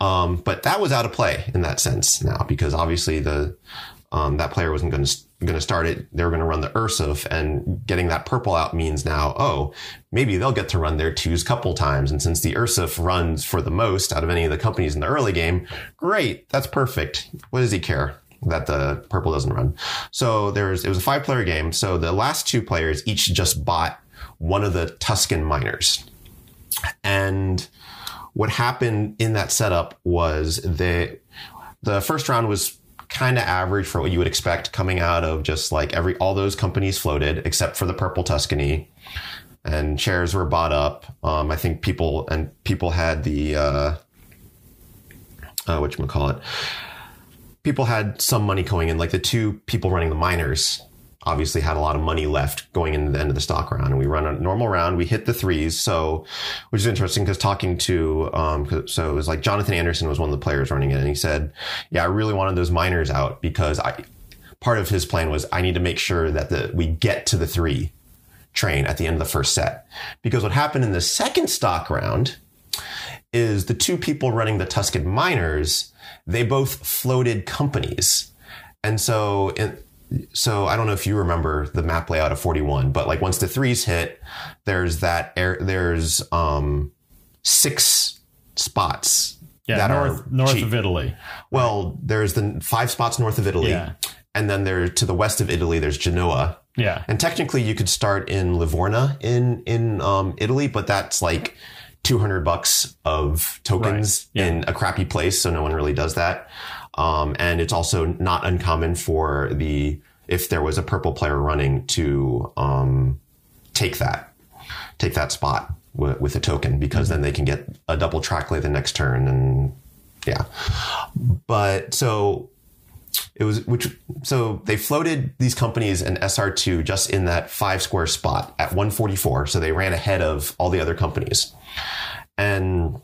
Um, but that was out of play in that sense now, because obviously the um, that player wasn't going to going to start it. They were going to run the Ursif, and getting that purple out means now, oh, maybe they'll get to run their twos couple times. And since the Ursif runs for the most out of any of the companies in the early game, great, that's perfect. What does he care that the purple doesn't run? So there's, it was a five player game. So the last two players each just bought one of the Tuscan miners. And what happened in that setup was they, the first round was kind of average for what you would expect coming out of just like every, all those companies floated except for the purple Tuscany, and shares were bought up. Um, I think people and people had the, uh, uh, whatchamacallit, people had some money going in, like the two people running the miners obviously had a lot of money left going into the end of the stock round, and we run a normal round. We hit the threes. So, which is interesting because talking to, um, so it was like Jonathan Anderson was one of the players running it. And he said, yeah, I really wanted those miners out because I, part of his plan was I need to make sure that the, we get to the three train at the end of the first set, because what happened in the second stock round is the two people running the Tuscan miners, they both floated companies. And so in, So I don't know if you remember the map layout of forty-one, but like once the threes hit, there's that air, there's um, six spots yeah, that north, are north cheap. of Italy. Well, there's the five spots north of Italy, yeah. And then there, to the west of Italy, there's Genoa. Yeah. And technically you could start in Livorno in, in um, Italy, but that's like two hundred bucks of tokens right. yeah. in a crappy place. So no one really does that. Um, and it's also not uncommon for the, if there was a purple player running to um, take that, take that spot w- with a token, because mm-hmm. then they can get a double track play the next turn. And yeah, but so it was, which, so they floated these companies in S R two just in that five square spot at one forty-four. So they ran ahead of all the other companies. And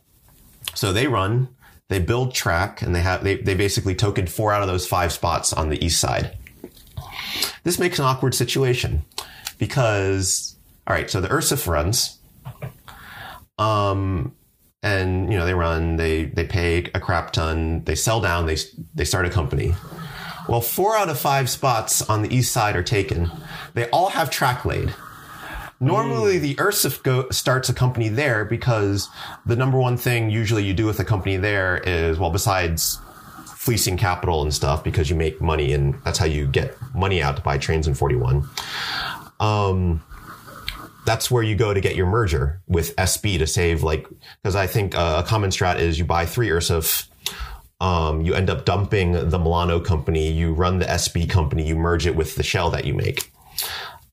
so they run, they build track, and they have, they, they basically tokened four out of those five spots on the east side. This makes an awkward situation because, all right, so the Ursif runs, um, and, you know, they run, they, they pay a crap ton, they sell down, they, they start a company. Well, four out of five spots on the east side are taken. They all have track laid. Normally, the Ursif go, starts a company there because the number one thing usually you do with a company there is, well, besides fleecing capital and stuff, because you make money and that's how you get money out to buy trains in forty-one. Um, that's where you go to get your merger with S B to save, like, because I think a common strat is you buy three Ursif. Um, you end up dumping the Milano company. You run the S B company. You merge it with the shell that you make.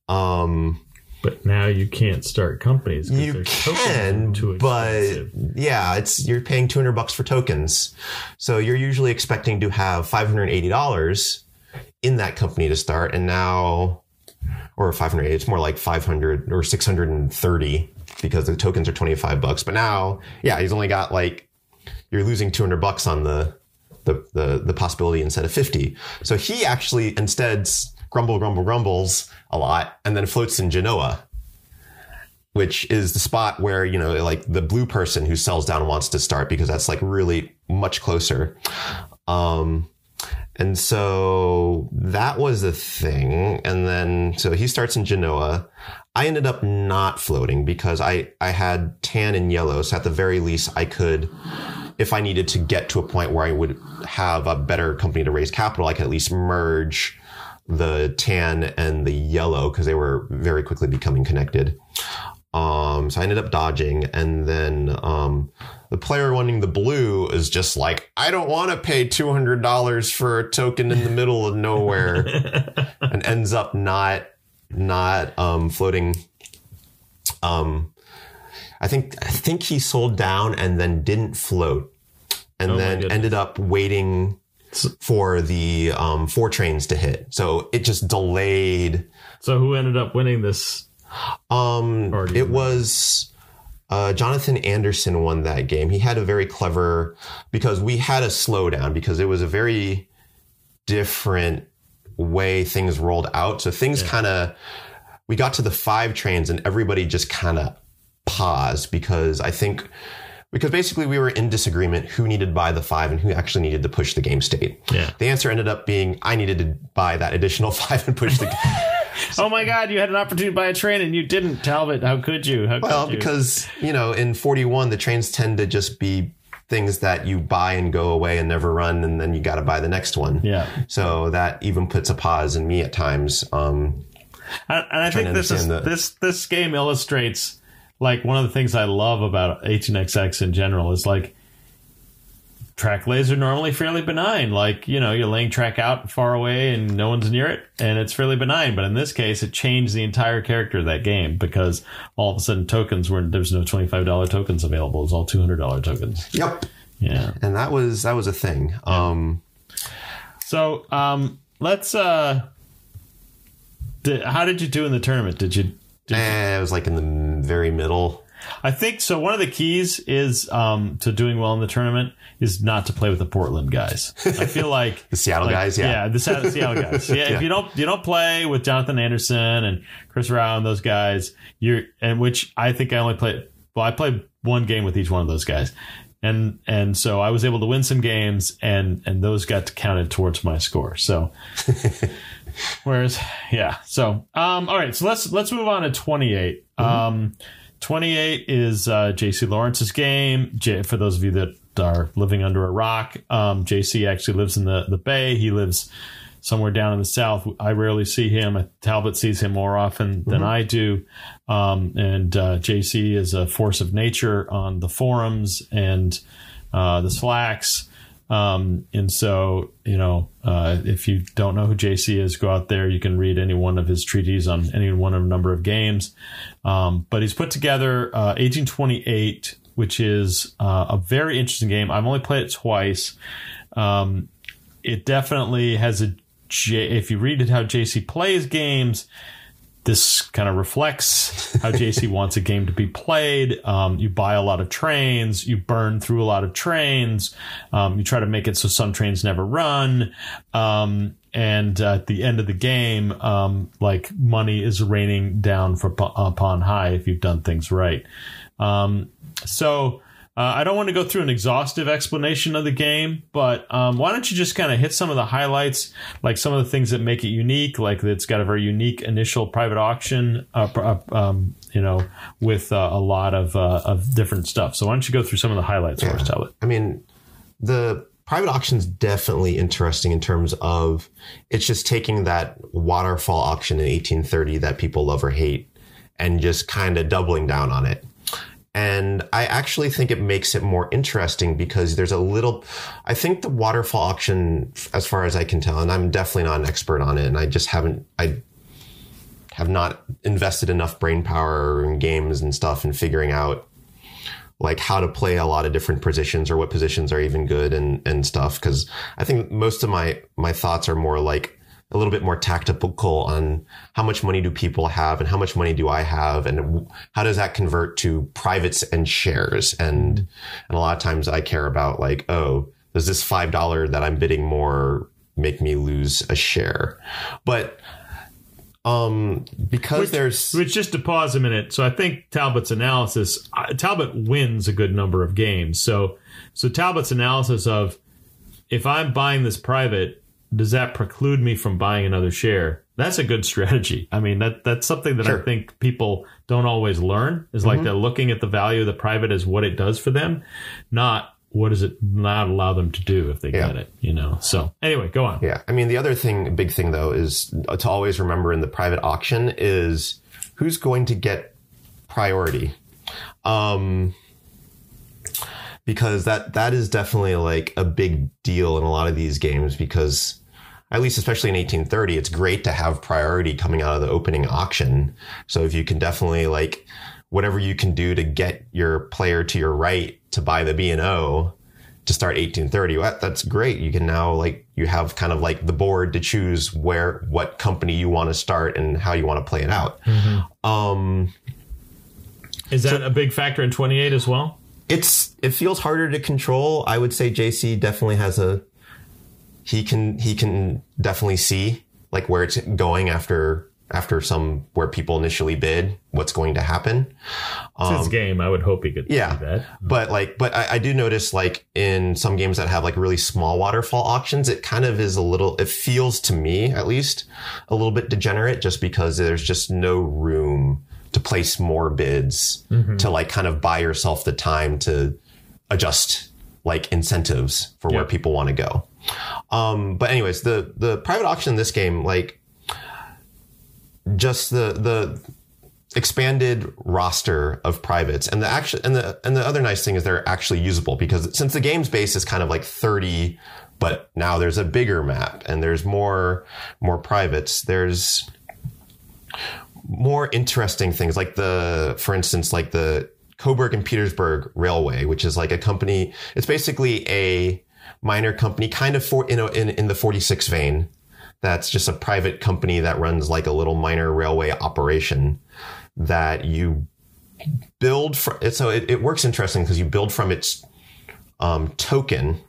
Um... But now you can't start companies. You can, too but yeah, it's you're paying two hundred bucks for tokens, so you're usually expecting to have five hundred eighty dollars in that company to start, and now, or five hundred eighty. It's more like five hundred or six hundred and thirty because the tokens are twenty five bucks. But now, yeah, he's only got like you're losing two hundred bucks on the, the the the possibility instead of fifty. So he actually instead. Grumble, grumble, grumbles a lot, and then floats in Genoa, which is the spot where, you know, like the blue person who sells down wants to start because that's like really much closer. Um, and so that was the thing. And then, so he starts in Genoa. I ended up not floating because I, I had tan and yellow. So at the very least I could, if I needed to get to a point where I would have a better company to raise capital, I could at least merge the tan and the yellow because they were very quickly becoming connected. Um, so I ended up dodging. And then um, the player running the blue is just like, I don't want to pay two hundred dollars for a token in the middle of nowhere and ends up not not um, floating. Um, I think I think he sold down and then didn't float and oh then ended up waiting for the um, four trains to hit. So it just delayed. So who ended up winning this? Um, it was uh, Jonathan Anderson won that game. He had a very clever, because we had a slowdown because it was a very different way things rolled out. So things yeah. kind of, we got to the five trains and everybody just kind of paused because I think Because basically we were in disagreement who needed to buy the five and who actually needed to push the game state. Yeah. The answer ended up being I needed to buy that additional five and push the game. So, oh my God, you had an opportunity to buy a train and you didn't, Talbot. How could you? How well, could you? Because, you know, in forty-one, the trains tend to just be things that you buy and go away and never run, and then you got to buy the next one. Yeah. So that even puts a pause in me at times. Um, and, and I think this is the, this this game illustrates... Like, one of the things I love about eighteen X X in general is, like, track lays are normally fairly benign. Like, you know, you're laying track out far away and no one's near it, and it's fairly benign. But in this case, it changed the entire character of that game because all of a sudden tokens were, there's no twenty-five dollars tokens available. It was all two hundred dollars tokens. Yep. Yeah. And that was, that was a thing. Yep. Um, so, um, let's, uh, did, how did you do in the tournament? Did you... Eh, it was like in the very middle. I think so. One of the keys is um, to doing well in the tournament is not to play with the Portland guys. I feel like the Seattle like, guys. Yeah, yeah, the Seattle guys. Yeah, yeah, if you don't you don't play with Jonathan Anderson and Chris Rowe and those guys, you're and which I think I only played. Well, I played one game with each one of those guys, and and so I was able to win some games, and and those got counted towards my score. So. Whereas, yeah. So, um, all right. So let's let's move on to twenty-eight. Mm-hmm. Um, twenty-eight is uh, J C Lawrence's game. J- for those of you that are living under a rock, um, J C actually lives in the the Bay. He lives somewhere down in the South. I rarely see him. Talbot sees him more often than mm-hmm. I do. Um, and uh, J C is a force of nature on the forums and uh, the Slacks. Um, and so, you know, uh, if you don't know who J C is, go out there. You can read any one of his treatises on any one of a number of games. Um, but he's put together uh, eighteen twenty-eight, which is uh, a very interesting game. I've only played it twice. Um, it definitely has a, if you read it how J C plays games, this kind of reflects how J C wants a game to be played. Um, you buy a lot of trains. You burn through a lot of trains. Um, you try to make it so some trains never run. Um, and uh, at the end of the game, um, like money is raining down for, upon high if you've done things right. Um, so uh, I don't want to go through an exhaustive explanation of the game, but um, why don't you just kind of hit some of the highlights, like some of the things that make it unique, like it's got a very unique initial private auction, uh, um, you know, with uh, a lot of, uh, of different stuff. So why don't you go through some of the highlights yeah. for us, Talbot? I mean, the private auction's definitely interesting in terms of it's just taking that waterfall auction in eighteen thirty that people love or hate and just kind of doubling down on it. And I actually think it makes it more interesting because there's a little, I think the waterfall auction, as far as I can tell, and I'm definitely not an expert on it, and I just haven't, I have not invested enough brain power in games and stuff and figuring out like how to play a lot of different positions or what positions are even good and, and stuff. Cause I think most of my, my thoughts are more like a little bit more tactical on how much money do people have and how much money do I have and how does that convert to privates and shares? And, and a lot of times I care about like, oh, does this five dollars that I'm bidding more make me lose a share? But, um, because which, there's, which just to pause a minute. So I think Talbot's analysis, Talbot wins a good number of games. So, so Talbot's analysis of if I'm buying this private, does that preclude me from buying another share? That's a good strategy. I mean, that that's something that sure. I think people don't always learn is like mm-hmm. they're looking at the value of the private as what it does for them, not what does it not allow them to do if they yeah. get it, you know? So anyway, go on. Yeah. I mean, the other thing, big thing though, is to always remember in the private auction is who's going to get priority. Um, because that, that is definitely like a big deal in a lot of these games because at least especially in eighteen thirty, it's great to have priority coming out of the opening auction. So if you can definitely like whatever you can do to get your player to your right to buy the B and O to start eighteen thirty, well, that's great. You can now like you have kind of like the board to choose where what company you want to start and how you want to play it out. Mm-hmm. Um, is that so, a big factor in twenty-eight as well? It's it feels harder to control. I would say J C definitely has a he can he can definitely see like where it's going after after some where people initially bid, what's going to happen. Um, it's his game. I would hope he could yeah, see that. But like but I, I do notice like in some games that have like really small waterfall auctions, it kind of is a little it feels to me at least a little bit degenerate just because there's just no room to place more bids mm-hmm. to like kind of buy yourself the time to adjust like incentives for yeah. where people want to go. Um, but anyways, the, the private auction in this game, like just the, the expanded roster of privates and the action and the, and the other nice thing is they're actually usable because since the game's base is kind of like thirty, but now there's a bigger map and there's more, more privates. There's, more interesting things like the, for instance, like the Coburg and Petersburg Railway, which is like a company. It's basically a minor company kind of for, you know, in, in the forty-six vein. That's just a private company that runs like a little minor railway operation that you build from. So it, it works interesting because you build from its um, token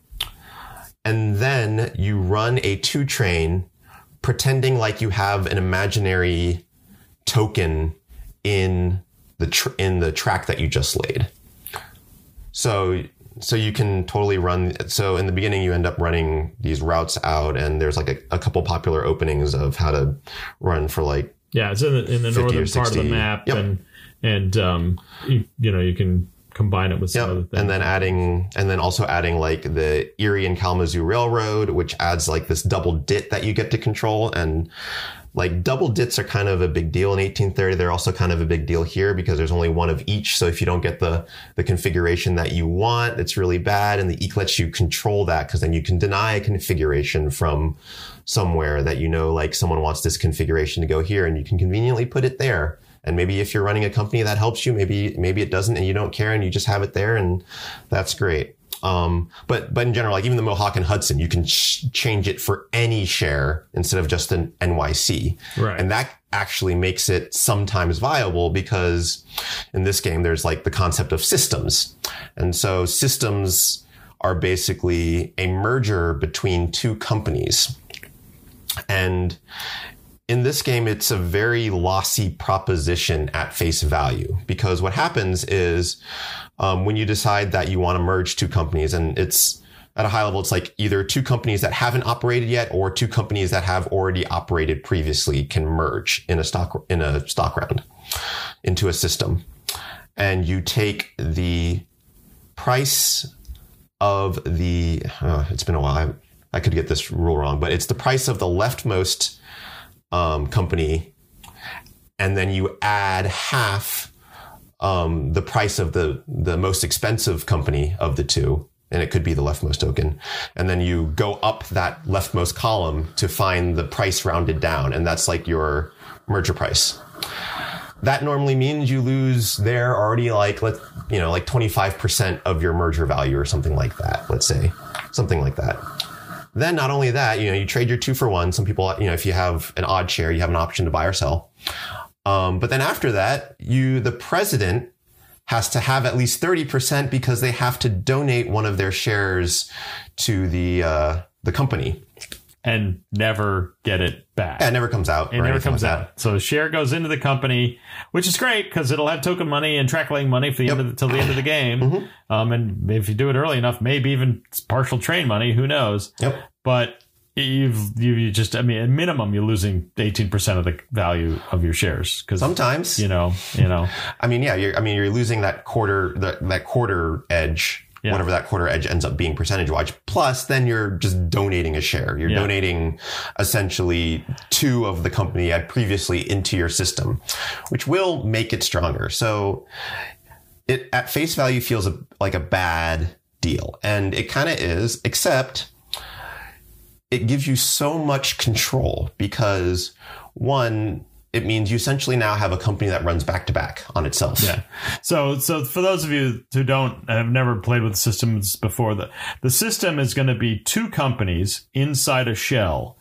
and then you run a two train pretending like you have an imaginary token in the tr- in the track that you just laid. So so you can totally run. So in the beginning, you end up running these routes out, and there's like a, a couple popular openings of how to run for like yeah, it's in the, in the northern part of the map, yep. and and um you, you know you can combine it with some yep. other things. And then adding, and then also adding like the Erie and Kalamazoo Railroad, which adds like this double dit that you get to control. And like double dits are kind of a big deal in eighteen thirty. They're also kind of a big deal here because there's only one of each. So if you don't get the, the configuration that you want, it's really bad. And the E C lets you control that because then you can deny a configuration from somewhere that, you know, like someone wants this configuration to go here and you can conveniently put it there. And maybe if you're running a company that helps you, maybe maybe it doesn't and you don't care and you just have it there and that's great. Um, but but in general, like even the Mohawk and Hudson, you can ch- change it for any share instead of just an N Y C. Right. And that actually makes it sometimes viable because in this game, there's like the concept of systems. And so systems are basically a merger between two companies. And in this game, it's a very lossy proposition at face value, because what happens is um, when you decide that you want to merge two companies, and it's at a high level, it's like either two companies that haven't operated yet or two companies that have already operated previously can merge in a stock in a stock round into a system. And you take the price of the uh, it's been a while. I, I could get this rule wrong, but it's the price of the leftmost Um, company, and then you add half um, the price of the the most expensive company of the two, and it could be the leftmost token, and then you go up that leftmost column to find the price rounded down, and that's like your merger price. That normally means you lose there already like let you know like twenty-five percent of your merger value or something like that. Let's say something like that. Then not only that, you know, you trade your two for one. Some people, you know, if you have an odd share, you have an option to buy or sell. Um, but then after that, you, the president has to have at least thirty percent because they have to donate one of their shares to the, uh, the company. And never get it back. Yeah, it never comes out. It never comes like out. That. So share goes into the company, which is great because it'll have token money and track laying money for the yep. end of the, till the end of the game. Mm-hmm. Um, and if you do it early enough, maybe even partial trade money. Who knows? Yep. But you've you, you just I mean, at minimum, you're losing eighteen percent of the value of your shares. Cause, sometimes, you know, you know. I mean, yeah. You're, I mean, you're losing that quarter that, that quarter edge. Yeah. Whatever that quarter edge ends up being percentage-wise. Plus, then you're just donating a share. You're yeah. donating essentially two of the company you had previously into your system, which will make it stronger. So it at face value feels a, like a bad deal. And it kind of is, except it gives you so much control because, one, it means you essentially now have a company that runs back to back on itself. Yeah. So, so for those of you who don't have never played with systems before, the, the system is going to be two companies inside a shell.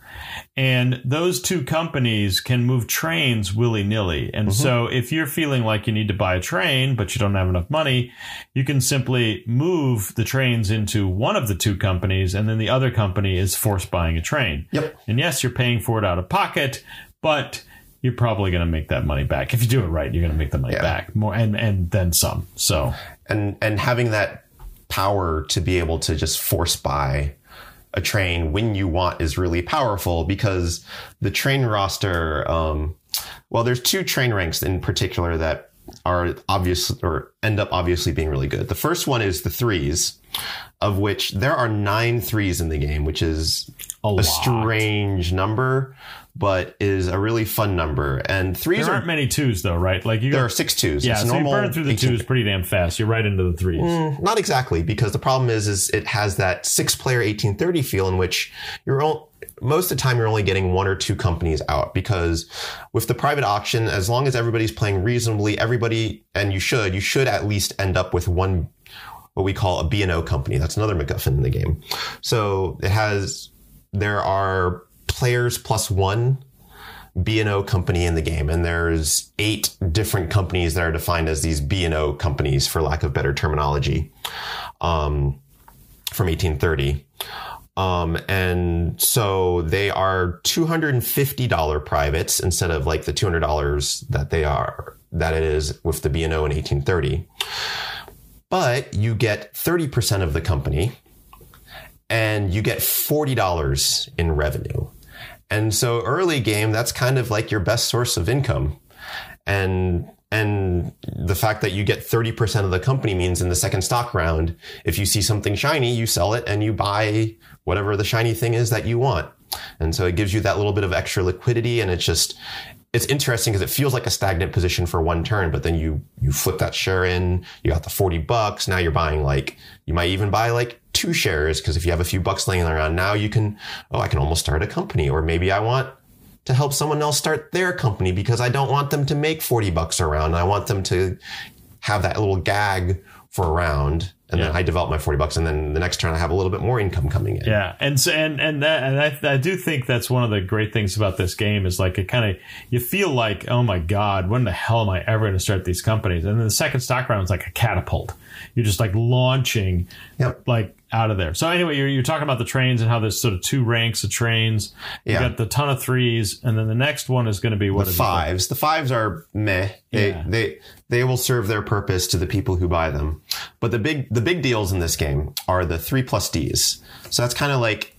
And those two companies can move trains willy-nilly. And mm-hmm. so if you're feeling like you need to buy a train, but you don't have enough money, you can simply move the trains into one of the two companies. And then the other company is forced buying a train. Yep. And yes, you're paying for it out of pocket, but you're probably going to make that money back. If you do it right, you're going to make the money yeah. back more and, and then some. So and and having that power to be able to just force buy a train when you want is really powerful because the train roster. Um, well, there's two train ranks in particular that are obvious or end up obviously being really good. The first one is the threes, of which there are nine threes in the game, which is a, a strange number, but is a really fun number. And threes there aren't are, many twos, though, right? Like you there got, are six twos. Yeah, it's so normal, you burn through the twos pretty damn fast. You're right into the threes. Mm, not exactly, because the problem is, is it has that six-player eighteen thirty feel in which you're all, most of the time you're only getting one or two companies out. Because with the private auction, as long as everybody's playing reasonably, everybody, and you should, you should at least end up with one, what we call a B and O company. That's another MacGuffin in the game. So it has, there are players plus one B and O company in the game. And there's eight different companies that are defined as these B and O companies, for lack of better terminology, um, from eighteen thirty. Um, and so they are two hundred fifty dollars privates instead of like the two hundred dollars that they are, that it is with the B and O in eighteen thirty. But you get thirty percent of the company and you get forty dollars in revenue. And so early game, that's kind of like your best source of income. And And the fact that you get thirty percent of the company means in the second stock round, if you see something shiny, you sell it and you buy whatever the shiny thing is that you want. And so it gives you that little bit of extra liquidity. And it's just, it's interesting because it feels like a stagnant position for one turn, but then you, you flip that share in, you got the forty bucks. Now you're buying like, you might even buy like two shares. Cause if you have a few bucks laying around now you can, oh, I can almost start a company, or maybe I want to help someone else start their company because I don't want them to make forty bucks a round. I want them to have that little gag for a round. And yeah. then I develop my forty bucks. And then the next turn I have a little bit more income coming in. Yeah. And so, and, and that, and I, I do think that's one of the great things about this game is like it kind of, you feel like, oh my God, when the hell am I ever going to start these companies? And then the second stock round is like a catapult. You're just like launching yep. like out of there. So anyway, you're, you're talking about the trains and how there's sort of two ranks of trains. You yeah. got the ton of threes, and then the next one is going to be what? The fives. The fives are meh. They, yeah. they, they will serve their purpose to the people who buy them. But the big, the big deals in this game are the three plus Ds. So that's kind of like,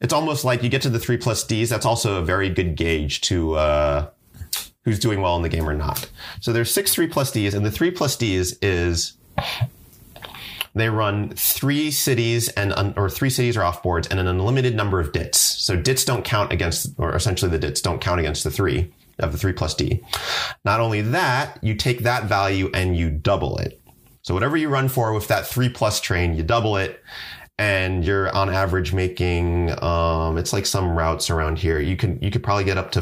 it's almost like you get to the three plus Ds. That's also a very good gauge to, uh, who's doing well in the game or not. So there's six three plus Ds, and the three plus Ds is, they run three cities and un, or three cities or off boards and an unlimited number of dits. So dits don't count against, or essentially the dits don't count against the three of the three plus D. Not only that, you take that value and you double it. So whatever you run for with that three plus train, you double it. And you're on average making, um, it's like some routes around here. You can, you could probably get up to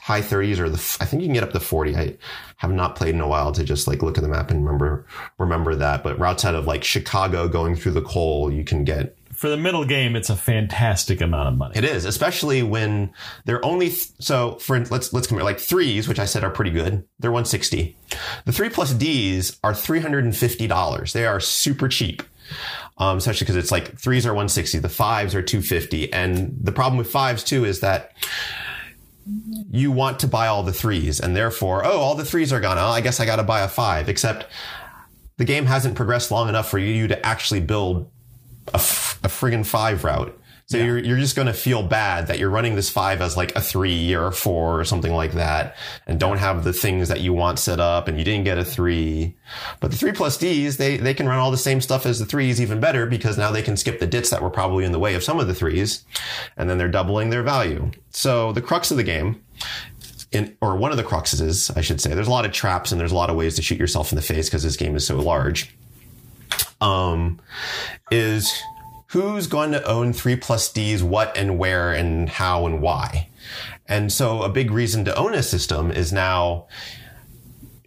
high thirties or the, I think you can get up to forty. I have not played in a while to just like look at the map and remember, remember that. But routes out of like Chicago going through the coal, you can get. For the middle game, it's a fantastic amount of money. It is, especially when they're only, th- so for, let's, let's compare like threes, which I said are pretty good. They're one hundred sixty. The three plus Ds are three hundred fifty dollars. They are super cheap. Um, especially because it's like threes are one hundred sixty. The fives are two hundred fifty. And the problem with fives too is that you want to buy all the threes and therefore, oh, all the threes are gone. Oh, I guess I got to buy a five, except the game hasn't progressed long enough for you to actually build a, f- a friggin' five route. So yeah. you're, you're just going to feel bad that you're running this five as like a three or a four or something like that, and don't have the things that you want set up, and you didn't get a three. But the three plus Ds, they, they can run all the same stuff as the threes, even better, because now they can skip the dits that were probably in the way of some of the threes, and then they're doubling their value. So the crux of the game, in, or one of the cruxes, I should say, there's a lot of traps and there's a lot of ways to shoot yourself in the face because this game is so large, um, is who's going to own three plus Ds, what and where and how and why. And so a big reason to own a system is now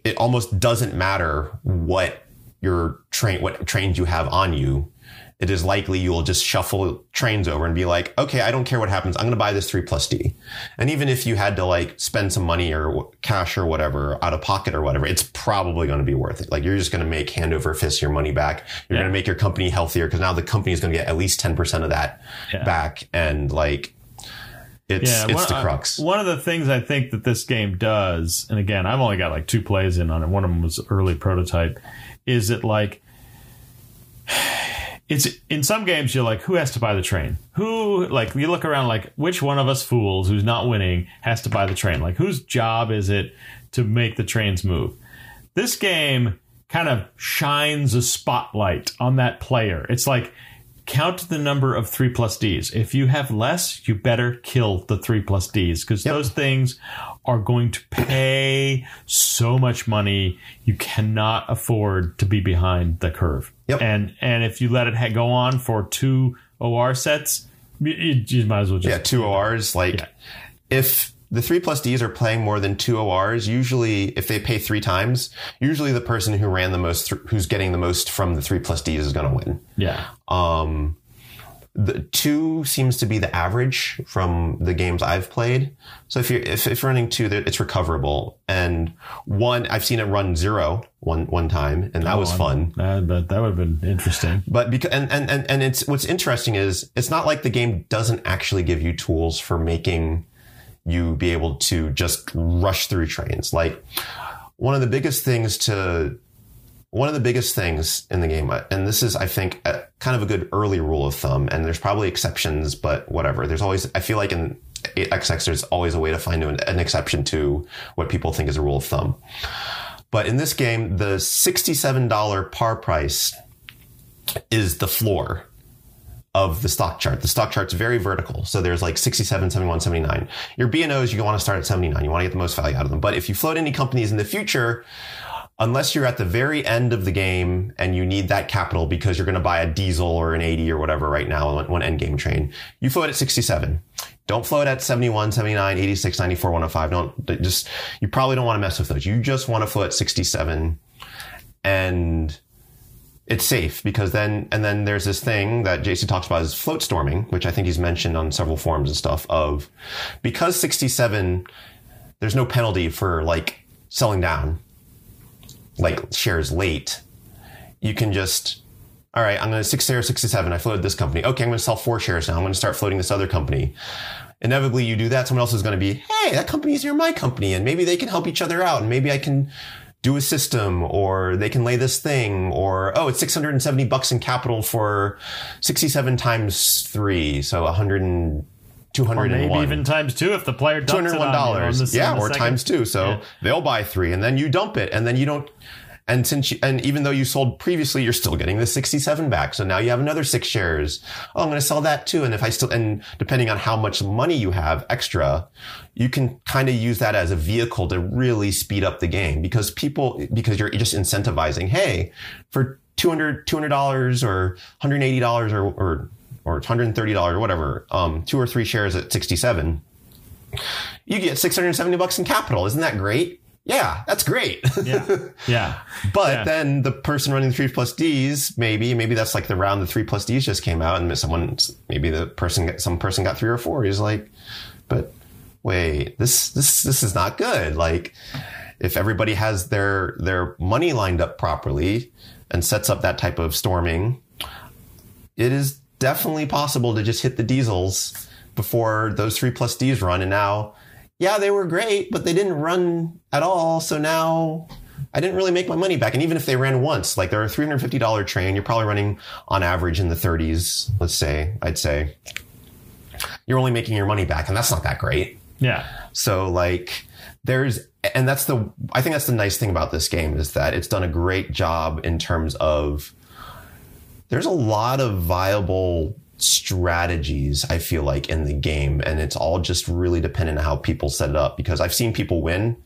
it almost doesn't matter what your train, what trains you have on you. It is likely you will just shuffle trains over and be like, okay, I don't care what happens. I'm going to buy this three plus D. And even if you had to like spend some money or cash or whatever out of pocket or whatever, it's probably going to be worth it. Like you're just going to make hand over fist your money back. You're yeah. going to make your company healthier because now the company is going to get at least ten percent of that yeah. back. And like, it's, yeah, it's one, the crux. I, one of the things I think that this game does, and again, I've only got like two plays in on it. One of them was early prototype. Is it like, it's in some games you're like, who has to buy the train? Who, like, you look around like, which one of us fools who's not winning has to buy the train? Like, whose job is it to make the trains move? This game kind of shines a spotlight on that player. It's like, count the number of three plus Ds. If you have less, you better kill the three plus Ds because yep. those things are going to pay so much money. You cannot afford to be behind the curve. Yep. And and if you let it ha- go on for two O R sets, you, you might as well just... Yeah, two O Rs. Like, yeah. if the three plus Ds are playing more than two O Rs, usually if they pay three times, usually the person who ran the most, th- who's getting the most from the three plus Ds is going to win. Yeah. Um, the two seems to be the average from the games I've played. So if you're, if, if you're running two, it's recoverable. And one, I've seen it run zero one, one time, and that oh, was fun. I, I bet that would have been interesting. But because, and, and, and, and it's, what's interesting is it's not like the game doesn't actually give you tools for making you be able to just rush through trains. Like one of the biggest things to one of the biggest things in the game, and this is, I think, a, kind of a good early rule of thumb, and there's probably exceptions, but whatever. There's always, I feel like in eight X X, there's always a way to find an, an exception to what people think is a rule of thumb. But in this game, the sixty-seven dollars par price is the floor of the stock chart. The stock chart's very vertical. So there's like sixty-seven, seventy-one, seventy-nine. Your B and O's, you want to start at seventy-nine. You want to get the most value out of them. But if you float any companies in the future, unless you're at the very end of the game and you need that capital because you're going to buy a diesel or an eighty or whatever right now, one end game train, you float at sixty-seven. Don't float at seventy-one, seventy-nine, eighty-six, ninety-four, one oh five. Don't just, you probably don't want to mess with those. You just want to float sixty-seven, and it's safe, because then, and then there's this thing that J C talks about is float storming, which I think he's mentioned on several forums and stuff, of because sixty-seven, there's no penalty for like selling down, like shares late. You can just, all right, I'm going to sixty or sixty-seven. I floated this company. Okay, I'm going to sell four shares now. I'm going to start floating this other company. Inevitably, you do that. Someone else is going to be, hey, that company is near my company, and maybe they can help each other out, and maybe I can do a system, or they can lay this thing, or, oh, it's six hundred seventy bucks in capital for sixty-seven times three. So one hundred, two hundred one. Or maybe even times two if the player dumps it on you. two hundred one dollars. Yeah, or times two. So yeah, they'll buy three, and then you dump it, and then you don't. And since you, and even though you sold previously, you're still getting the sixty-seven back. So now you have another six shares. Oh, I'm going to sell that too. And if I still, and depending on how much money you have extra, you can kind of use that as a vehicle to really speed up the game, because people, because you're just incentivizing, hey, for two hundred dollars or one hundred eighty dollars or, or, or one hundred thirty dollars or whatever, um, two or three shares at sixty-seven, you get six hundred seventy bucks in capital. Isn't that great? Yeah, that's great. Yeah, yeah. But yeah, then the person running the three plus D's, maybe, maybe that's like the round the three plus D's just came out, and someone, maybe the person, some person got three or four. He's like, but wait, this, this, this is not good. Like, if everybody has their, their money lined up properly and sets up that type of storming, it is definitely possible to just hit the diesels before those three plus D's run. And now, yeah, they were great, but they didn't run at all. So now I didn't really make my money back. And even if they ran once, like they're a three hundred fifty dollars train, you're probably running on average in the thirties, let's say, I'd say. You're only making your money back, and that's not that great. Yeah. So like there's, and that's the, I think that's the nice thing about this game, is that it's done a great job in terms of, there's a lot of viable strategies, I feel like, in the game, and it's all just really dependent on how people set it up, because I've seen people win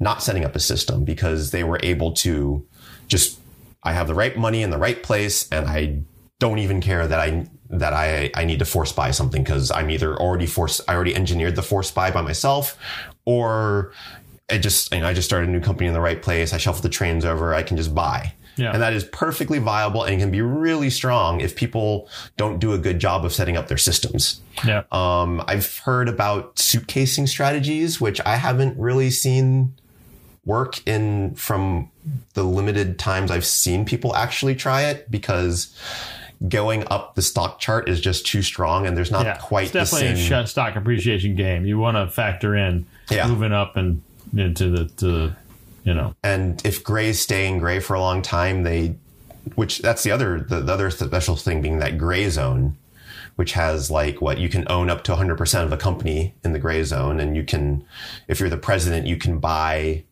not setting up a system because they were able to just, I have the right money in the right place, and I don't even care that I that I I need to force buy something, because I'm either already forced, I already engineered the force buy by myself, or I just, you know, I just started a new company in the right place, I shuffled the trains over, I can just buy. Yeah. And that is perfectly viable and can be really strong if people don't do a good job of setting up their systems. Yeah. Um, I've heard about suitcasing strategies, which I haven't really seen work in from the limited times I've seen people actually try it, because going up the stock chart is just too strong, and there's not yeah. quite the same. It's definitely a stock appreciation game. You want to factor in yeah. moving up and into the... To the You know, and if gray is staying gray for a long time, they, which that's the other the, the other special thing being that gray zone, which has like what you can own up to one hundred percent of a company in the gray zone, and you can, if you're the president, you can buy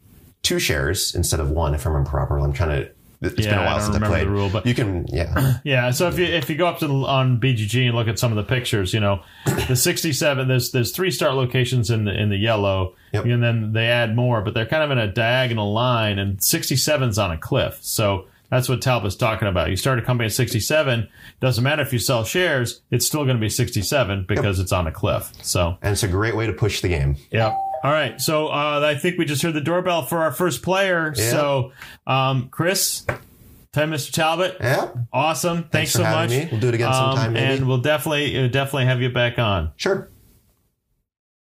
two shares instead of one. If I remember properly, I'm trying to. It's yeah, been a while I don't since remember I played. The rule, but you can, yeah, yeah. So if you if you go up to the, on B G G and look at some of the pictures, you know, the sixty-seven. There's there's three start locations in the in the yellow, yep. and then they add more, but they're kind of in a diagonal line, and sixty-seven's on a cliff. So that's what Talbot's talking about. You start a company at sixty-seven. Doesn't matter if you sell shares; it's still going to be sixty-seven because yep. it's on a cliff. So and it's a great way to push the game. Yeah. All right, so uh, I think we just heard the doorbell for our first player. Yeah. So, um, Chris, to Mister Talbot, yeah, awesome. Thanks, Thanks so much. Me. We'll do it again sometime, um, maybe. And we'll definitely, we'll definitely have you back on. Sure.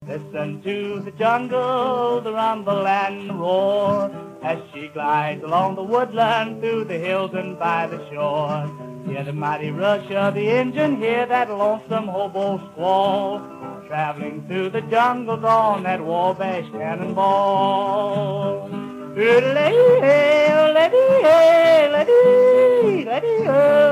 Listen to the jungle, the rumble and the roar, as she glides along the woodland, through the hills and by the shore. Hear the mighty rush of the engine, hear that lonesome hobo squall. Traveling through the jungles on that Wabash Cannonball. Let it